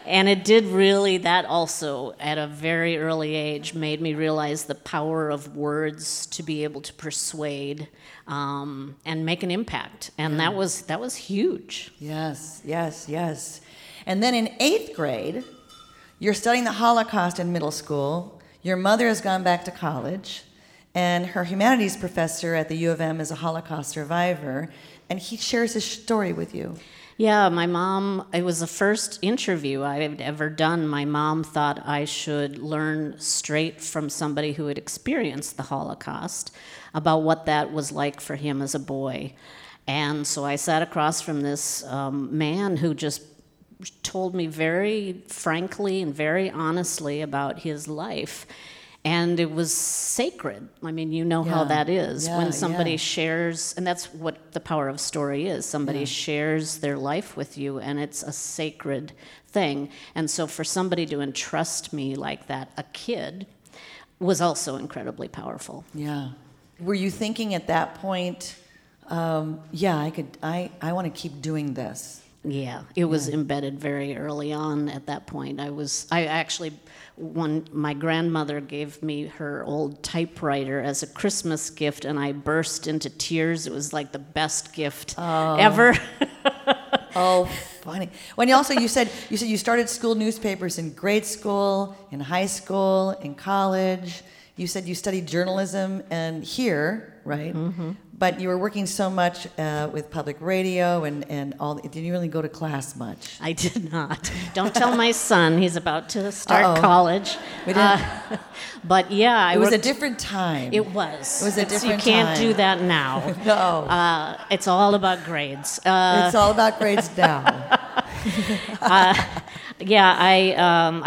And it did really, that also, at a very early age, made me realize the power of words to be able to persuade and make an impact. And that was huge. Yes, yes, yes. And then in 8th grade, you're studying the Holocaust in middle school. Your mother has gone back to college. And her humanities professor at the U of M is a Holocaust survivor, and he shares his story with you. Yeah, my mom, it was the first interview I had ever done. My mom thought I should learn straight from somebody who had experienced the Holocaust about what that was like for him as a boy. And so I sat across from this man who just told me very frankly and very honestly about his life. And it was sacred. I mean, how that is. Yeah, when somebody shares, and that's what the power of story is. Somebody shares their life with you, and it's a sacred thing. And so for somebody to entrust me like that, a kid, was also incredibly powerful. Yeah. Were you thinking at that point, I want to keep doing this? Yeah, it was embedded very early on at that point. My grandmother gave me her old typewriter as a Christmas gift, and I burst into tears. It was like the best gift ever. Oh, funny. When you said you started school newspapers in grade school, in high school, in college. You said you studied journalism and here, right? Mm-hmm. But you were working so much with public radio and all. Did you really go to class much? I did not. Don't tell my son. He's about to start college. We didn't. But yeah, it was a different time. It was. It was a different time. You can't do that now. No. It's all about grades. It's all about grades now. I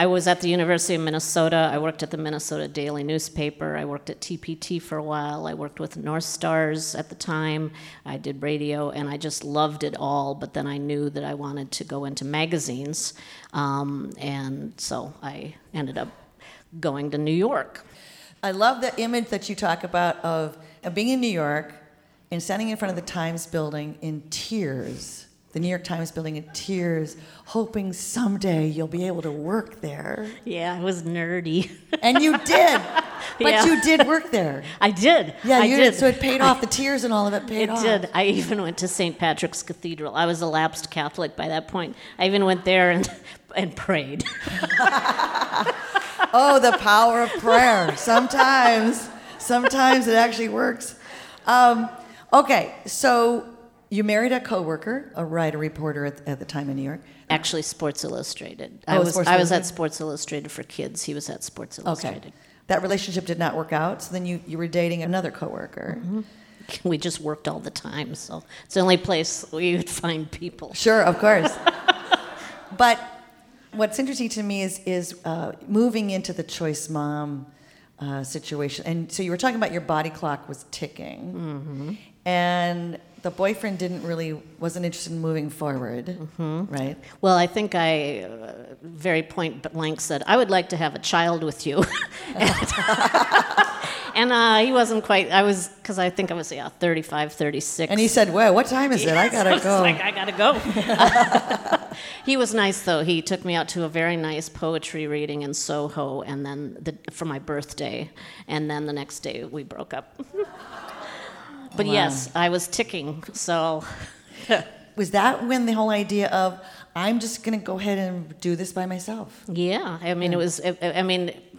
was at the University of Minnesota. I worked at the Minnesota Daily newspaper. I worked at TPT for a while. I worked with North Stars at the time. I did radio, and I just loved it all. But then I knew that I wanted to go into magazines, and so I ended up going to New York. I love the image that you talk about of being in New York and standing in front of the Times building in tears. The New York Times building in tears, hoping someday you'll be able to work there. Yeah, I was nerdy. And you did. But you did work there. I did. Yeah, you did. So it paid off. The tears and all of it paid off. It did. I even went to St. Patrick's Cathedral. I was a lapsed Catholic by that point. I even went there and prayed. Oh, the power of prayer. Sometimes it actually works. Okay, so... You married a coworker, a writer reporter at the time in New York. Actually, Sports Illustrated. I was at Sports Illustrated for kids. He was at Sports Illustrated. Okay. that relationship did not work out, so then you were dating another coworker. Mm-hmm. We just worked all the time, so it's the only place we would find people. Sure, of course. But what's interesting to me is moving into the choice mom situation. And so you were talking about your body clock was ticking, mm-hmm. and the boyfriend wasn't interested in moving forward, mm-hmm. right? Well, I think I very point blank said, I would like to have a child with you. And he wasn't quite, because I think I was 35, 36. And he said, well, what time is it? I gotta go. I gotta go. He was nice, though. He took me out to a very nice poetry reading in Soho and then for my birthday. And then the next day, we broke up. But wow. Yes, I was ticking, so. Was that when the whole idea of, I'm just going to go ahead and do this by myself? Yeah, I mean,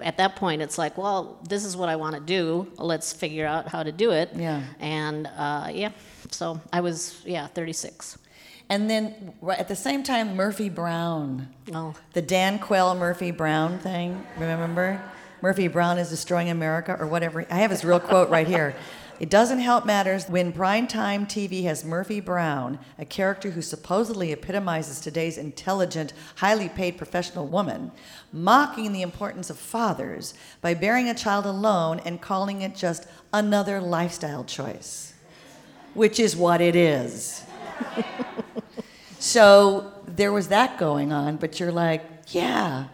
at that point, it's like, well, this is what I want to do. Let's figure out how to do it. Yeah. And, so I was, 36. And then at the same time, Murphy Brown. Oh. The Dan Quayle Murphy Brown thing, remember? Murphy Brown is destroying America or whatever. I have his real quote right here. It doesn't help matters when primetime TV has Murphy Brown, a character who supposedly epitomizes today's intelligent, highly paid professional woman, mocking the importance of fathers by bearing a child alone and calling it just another lifestyle choice, which is what it is. So there was that going on, but you're like, yeah.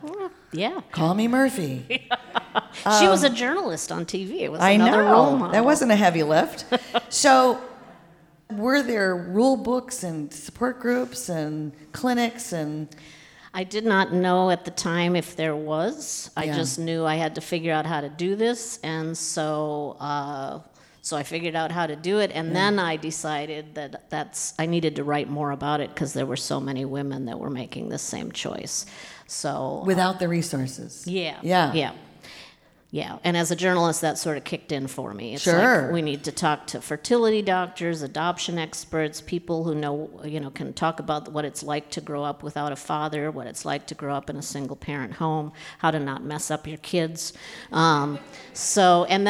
Call me Murphy. She was a journalist on TV. It was another role model. That wasn't a heavy lift. So were there rule books and support groups and clinics? And I did not know at the time if there was. I just knew I had to figure out how to do this. And so I figured out how to do it. And then I decided that I needed to write more about it because there were so many women that were making the same choice. So without the resources. Yeah. And as a journalist, that sort of kicked in for me. It's like we need to talk to fertility doctors, adoption experts, people who can talk about what it's like to grow up without a father, what it's like to grow up in a single-parent home, how to not mess up your kids. And then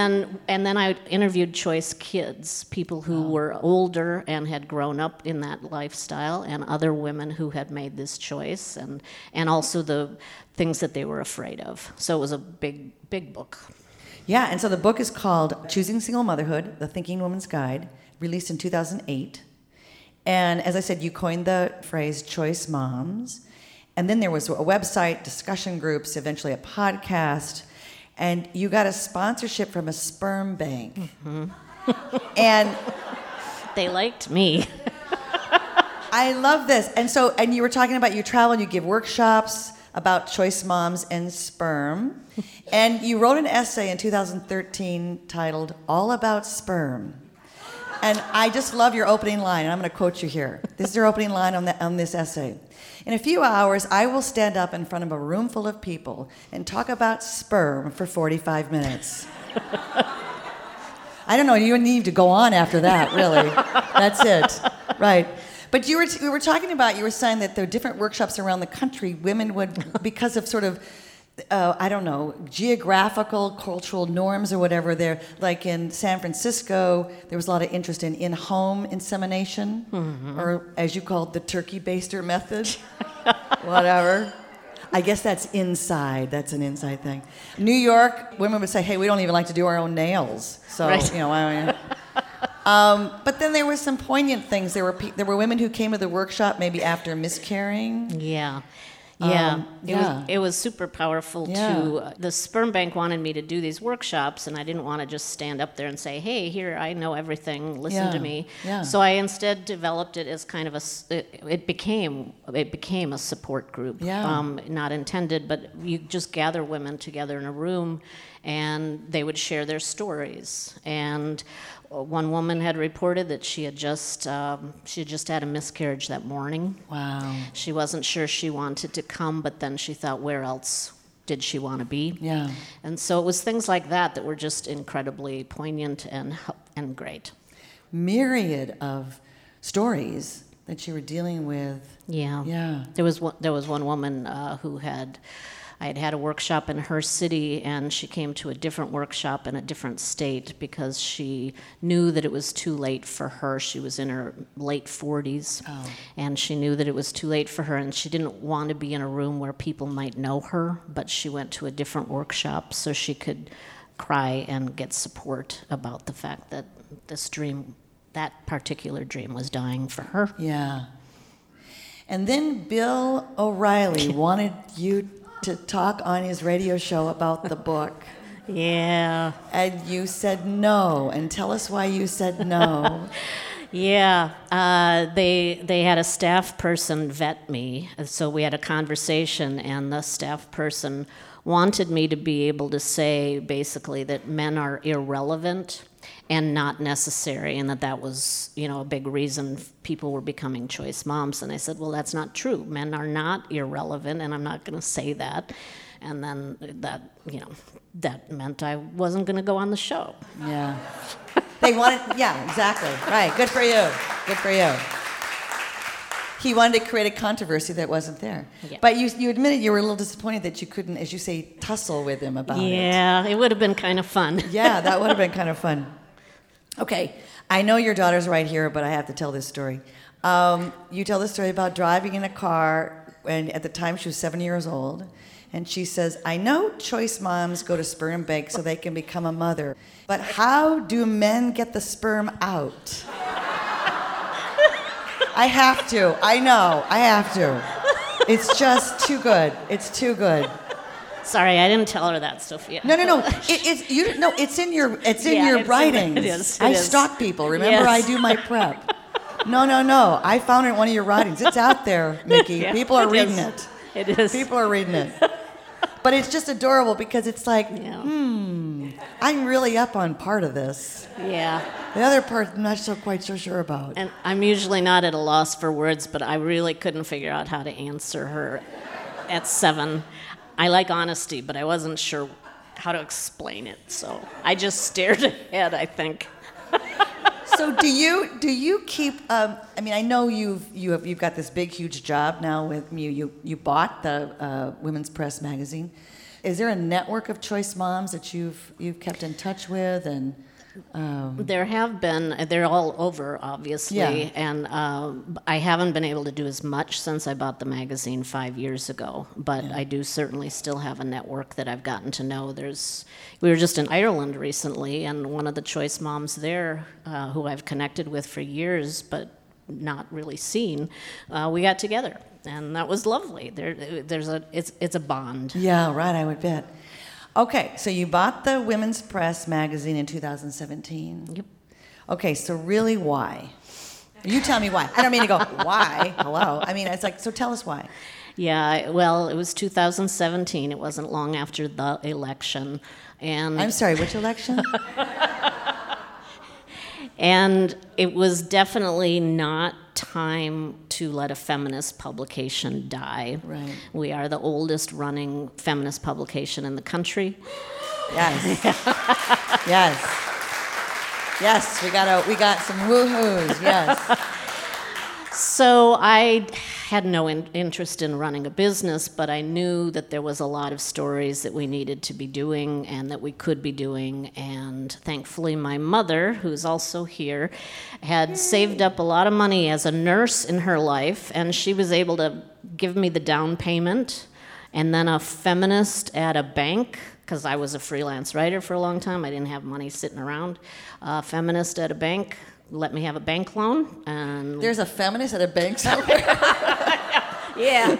I interviewed choice kids, people who were older and had grown up in that lifestyle, and other women who had made this choice, and also the things that they were afraid of. So it was a big book. Yeah, and so the book is called Choosing Single Motherhood, The Thinking Woman's Guide, released in 2008. And as I said, you coined the phrase choice moms. And then there was a website, discussion groups, eventually a podcast. And you got a sponsorship from a sperm bank. Mm-hmm. And they liked me. I love this. And you were talking about you travel and you give workshops about choice moms and sperm. And you wrote an essay in 2013 titled, All About Sperm. And I just love your opening line, and I'm going to quote you here. This is your opening line on this essay. In a few hours, I will stand up in front of a room full of people and talk about sperm for 45 minutes. I don't know, you need to go on after that, really. That's it, right. But we were talking about, you were saying that there are different workshops around the country, women would, because of sort of, geographical, cultural norms or whatever there, like in San Francisco, there was a lot of interest in-home insemination, mm-hmm. or as you called the turkey baster method, whatever. I guess that's an inside thing. New York, women would say, hey, we don't even like to do our own nails, so, right. But then there were some poignant things. There were women who came to the workshop maybe after miscarrying. It was super powerful too. The sperm bank wanted me to do these workshops, and I didn't want to just stand up there and say, "Hey, here I know everything. Listen to me." Yeah. So I instead developed it as kind of it became a support group. Yeah. Not intended, but you just gather women together in a room, and they would share their stories. And one woman had reported that she had just had a miscarriage that morning. Wow. She wasn't sure she wanted to come, but then she thought, where else did she want to be? Yeah. And so it was things like that were just incredibly poignant and great. Myriad of stories that you were dealing with. Yeah. There was one woman who had I had had a workshop in her city, and she came to a different workshop in a different state because she knew that it was too late for her. She was in her late 40s, and she knew that it was too late for her, and she didn't want to be in a room where people might know her, but she went to a different workshop so she could cry and get support about the fact that this dream, that particular dream, was dying for her. Yeah. And then Bill O'Reilly wanted you to talk on his radio show about the book. Yeah. And you said no. And tell us why you said no. Yeah. They had a staff person vet me. So we had a conversation, and the staff person wanted me to be able to say basically that men are irrelevant and not necessary, and that was, you know, a big reason people were becoming choice moms. And I said, well, that's not true. Men are not irrelevant, and I'm not going to say that. And then that, you know, that meant I wasn't going to go on the show. Yeah. They wanted, yeah, exactly. Right. Good for you. Good for you. He wanted to create a controversy that wasn't there. Yeah. But you admitted you were a little disappointed that you couldn't, as you say, tussle with him about it. Yeah, it would have been kind of fun. Yeah, that would have been kind of fun. Okay, I know your daughter's right here, but I have to tell this story. You tell this story about driving in a car, and at the time she was 7 years old, and she says, I know choice moms go to sperm bank so they can become a mother, but how do men get the sperm out? I have to. I know. I have to. It's just too good. It's too good. Sorry, I didn't tell her that, Sophia. No. It's in your writings. It is. Stalk people. Remember, yes. I do my prep. No. I found it in one of your writings. It's out there, Mickey. Yeah, people are reading it. It is. People are reading it. But it's just adorable because it's like, I'm really up on part of this. Yeah. The other part, I'm not quite sure about. And I'm usually not at a loss for words, but I really couldn't figure out how to answer her at 7. I like honesty, but I wasn't sure how to explain it, so I just stared ahead, I think. So do you keep? I know you've got this big, huge job now with you bought the Women's Press magazine. Is there a network of choice moms that you've kept in touch with? And there have been. They're all over, obviously. Yeah. And I haven't been able to do as much since I bought the magazine 5 years ago. But yeah. I do certainly still have a network that I've gotten to know. We were just in Ireland recently, and one of the choice moms there, who I've connected with for years but not really seen, we got together, and that was lovely. It's a bond. Yeah, right. I would bet. Okay, so you bought the Women's Press magazine in 2017. Yep. Okay, so really why? You tell me why. I don't mean to go, why? Hello. So tell us why. Yeah, well, it was 2017. It wasn't long after the election. And I'm sorry, which election? And it was definitely not time to let a feminist publication die. Right. We are the oldest running feminist publication in the country. Yes. Yes. Yes, we got some woo-hoos, yes. So I had no interest in running a business, but I knew that there was a lot of stories that we needed to be doing and that we could be doing. And thankfully, my mother, who's also here, had saved up a lot of money as a nurse in her life, and she was able to give me the down payment and then a feminist at a bank, because I was a freelance writer for a long time. I didn't have money sitting around. A feminist at a bank let me have a bank loan. And there's a feminist at a bank somewhere? Yeah.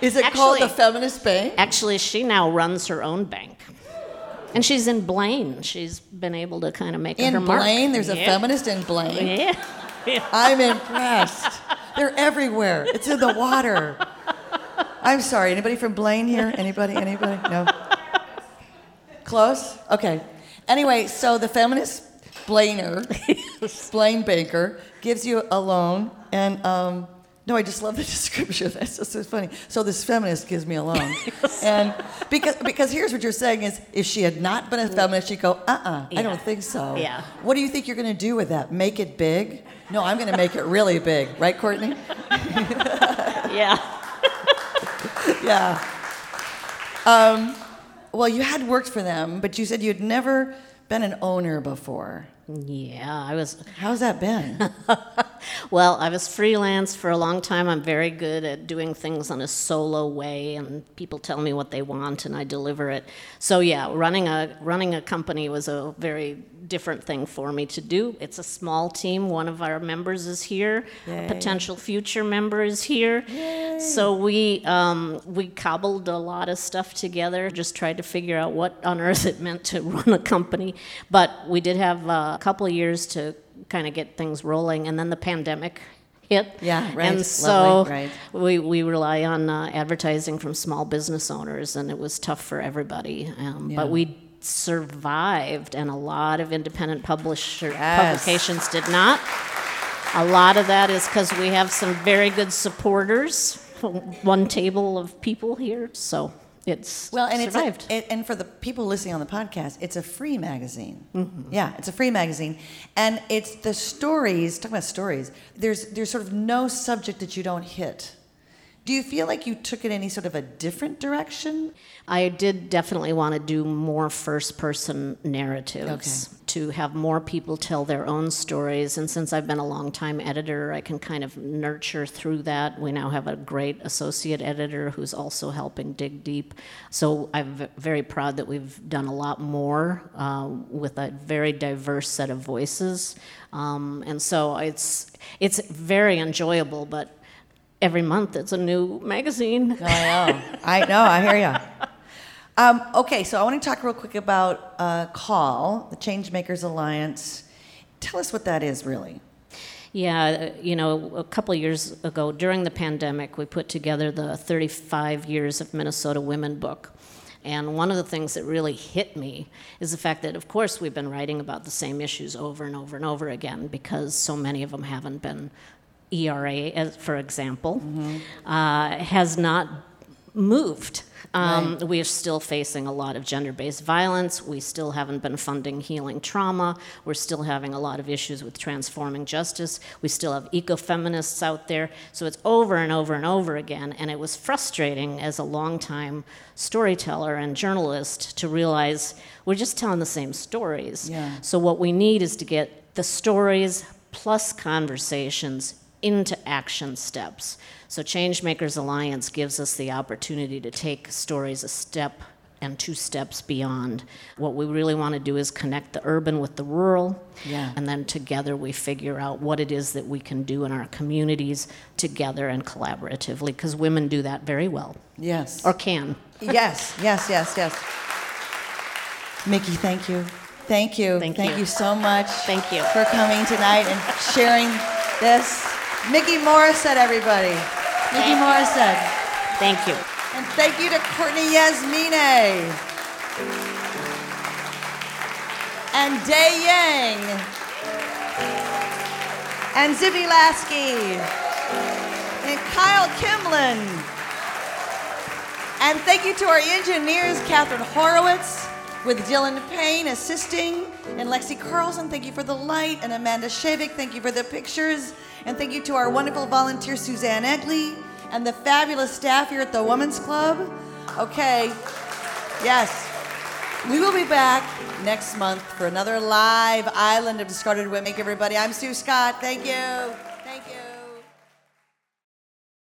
Is it called the feminist bank? Actually, she now runs her own bank. And she's in Blaine. She's been able to kind of make her mark. In Blaine? There's a feminist in Blaine? Yeah. I'm impressed. They're everywhere. It's in the water. I'm sorry. Anybody from Blaine here? Anybody? No? Close? Okay. Anyway, so the feminist Blaine Banker gives you a loan, and I just love the description. That's just so funny. So this feminist gives me a loan, and because here's what you're saying is, if she had not been a feminist, she'd go, I don't think so. Yeah. What do you think you're going to do with that? Make it big? No, I'm going to make it really big, right, Courtney? Yeah. Yeah. Well, you had worked for them, but you said you'd never been an owner before. Yeah, I was. How's that been? Well, I was freelance for a long time. I'm very good at doing things in a solo way, and people tell me what they want, and I deliver it. So yeah, running a company was a very different thing for me to do. It's a small team. One of our members is here. Yay. A potential future member is here. Yay. So we cobbled a lot of stuff together, just tried to figure out what on earth it meant to run a company. But we did have a couple of years to kind of get things rolling, and then the pandemic hit. Yeah, right. And so lovely, right. We rely on advertising from small business owners, and it was tough for everybody. But we survived, and a lot of independent publications did not. A lot of that is because we have some very good supporters, one table of people here, so it's well, and survived. And for the people listening on the podcast, it's a free magazine. Mm-hmm. Yeah, it's a free magazine, and it's the stories. Talking about stories, there's sort of no subject that you don't hit. Do you feel like you took it any sort of a different direction? I did definitely want to do more first-person narratives, to have more people tell their own stories. And since I've been a long-time editor, I can kind of nurture through that. We now have a great associate editor who's also helping dig deep. So I'm very proud that we've done a lot more with a very diverse set of voices. And so it's very enjoyable, but every month, it's a new magazine. I know. I hear you. Okay, so I want to talk real quick about CALL, the Changemakers Alliance. Tell us what that is, really. Yeah, a couple years ago, during the pandemic, we put together the 35 Years of Minnesota Women book. And one of the things that really hit me is the fact that, of course, we've been writing about the same issues over and over and over again because so many of them haven't been. ERA, for example, has not moved. Right. We are still facing a lot of gender-based violence. We still haven't been funding healing trauma. We're still having a lot of issues with transforming justice. We still have ecofeminists out there. So it's over and over and over again. And it was frustrating as a longtime storyteller and journalist to realize we're just telling the same stories. Yeah. So what we need is to get the stories plus conversations into action steps. So Changemakers Alliance gives us the opportunity to take stories a step and two steps beyond. What we really want to do is connect the urban with the rural, and then together we figure out what it is that we can do in our communities together and collaboratively, because women do that very well. Yes. Or can. Yes. Mickey, thank you. Thank you so much. Thank you for coming tonight and sharing this. Mickey Morissette, everybody. Mickey Morissette. Thank you. And thank you to Courtney Yasmine and Day Yang and Zibby Lasky and Kyle Kimlin. And thank you to our engineers, Catherine Horowitz, with Dylan Payne assisting, and Lexi Carlson, thank you for the light, and Amanda Shavik, thank you for the pictures, and thank you to our wonderful volunteer, Suzanne Egley, and the fabulous staff here at the Women's Club. Okay, yes. We will be back next month for another live Island of Discarded Women. Everybody, I'm Sue Scott, thank you.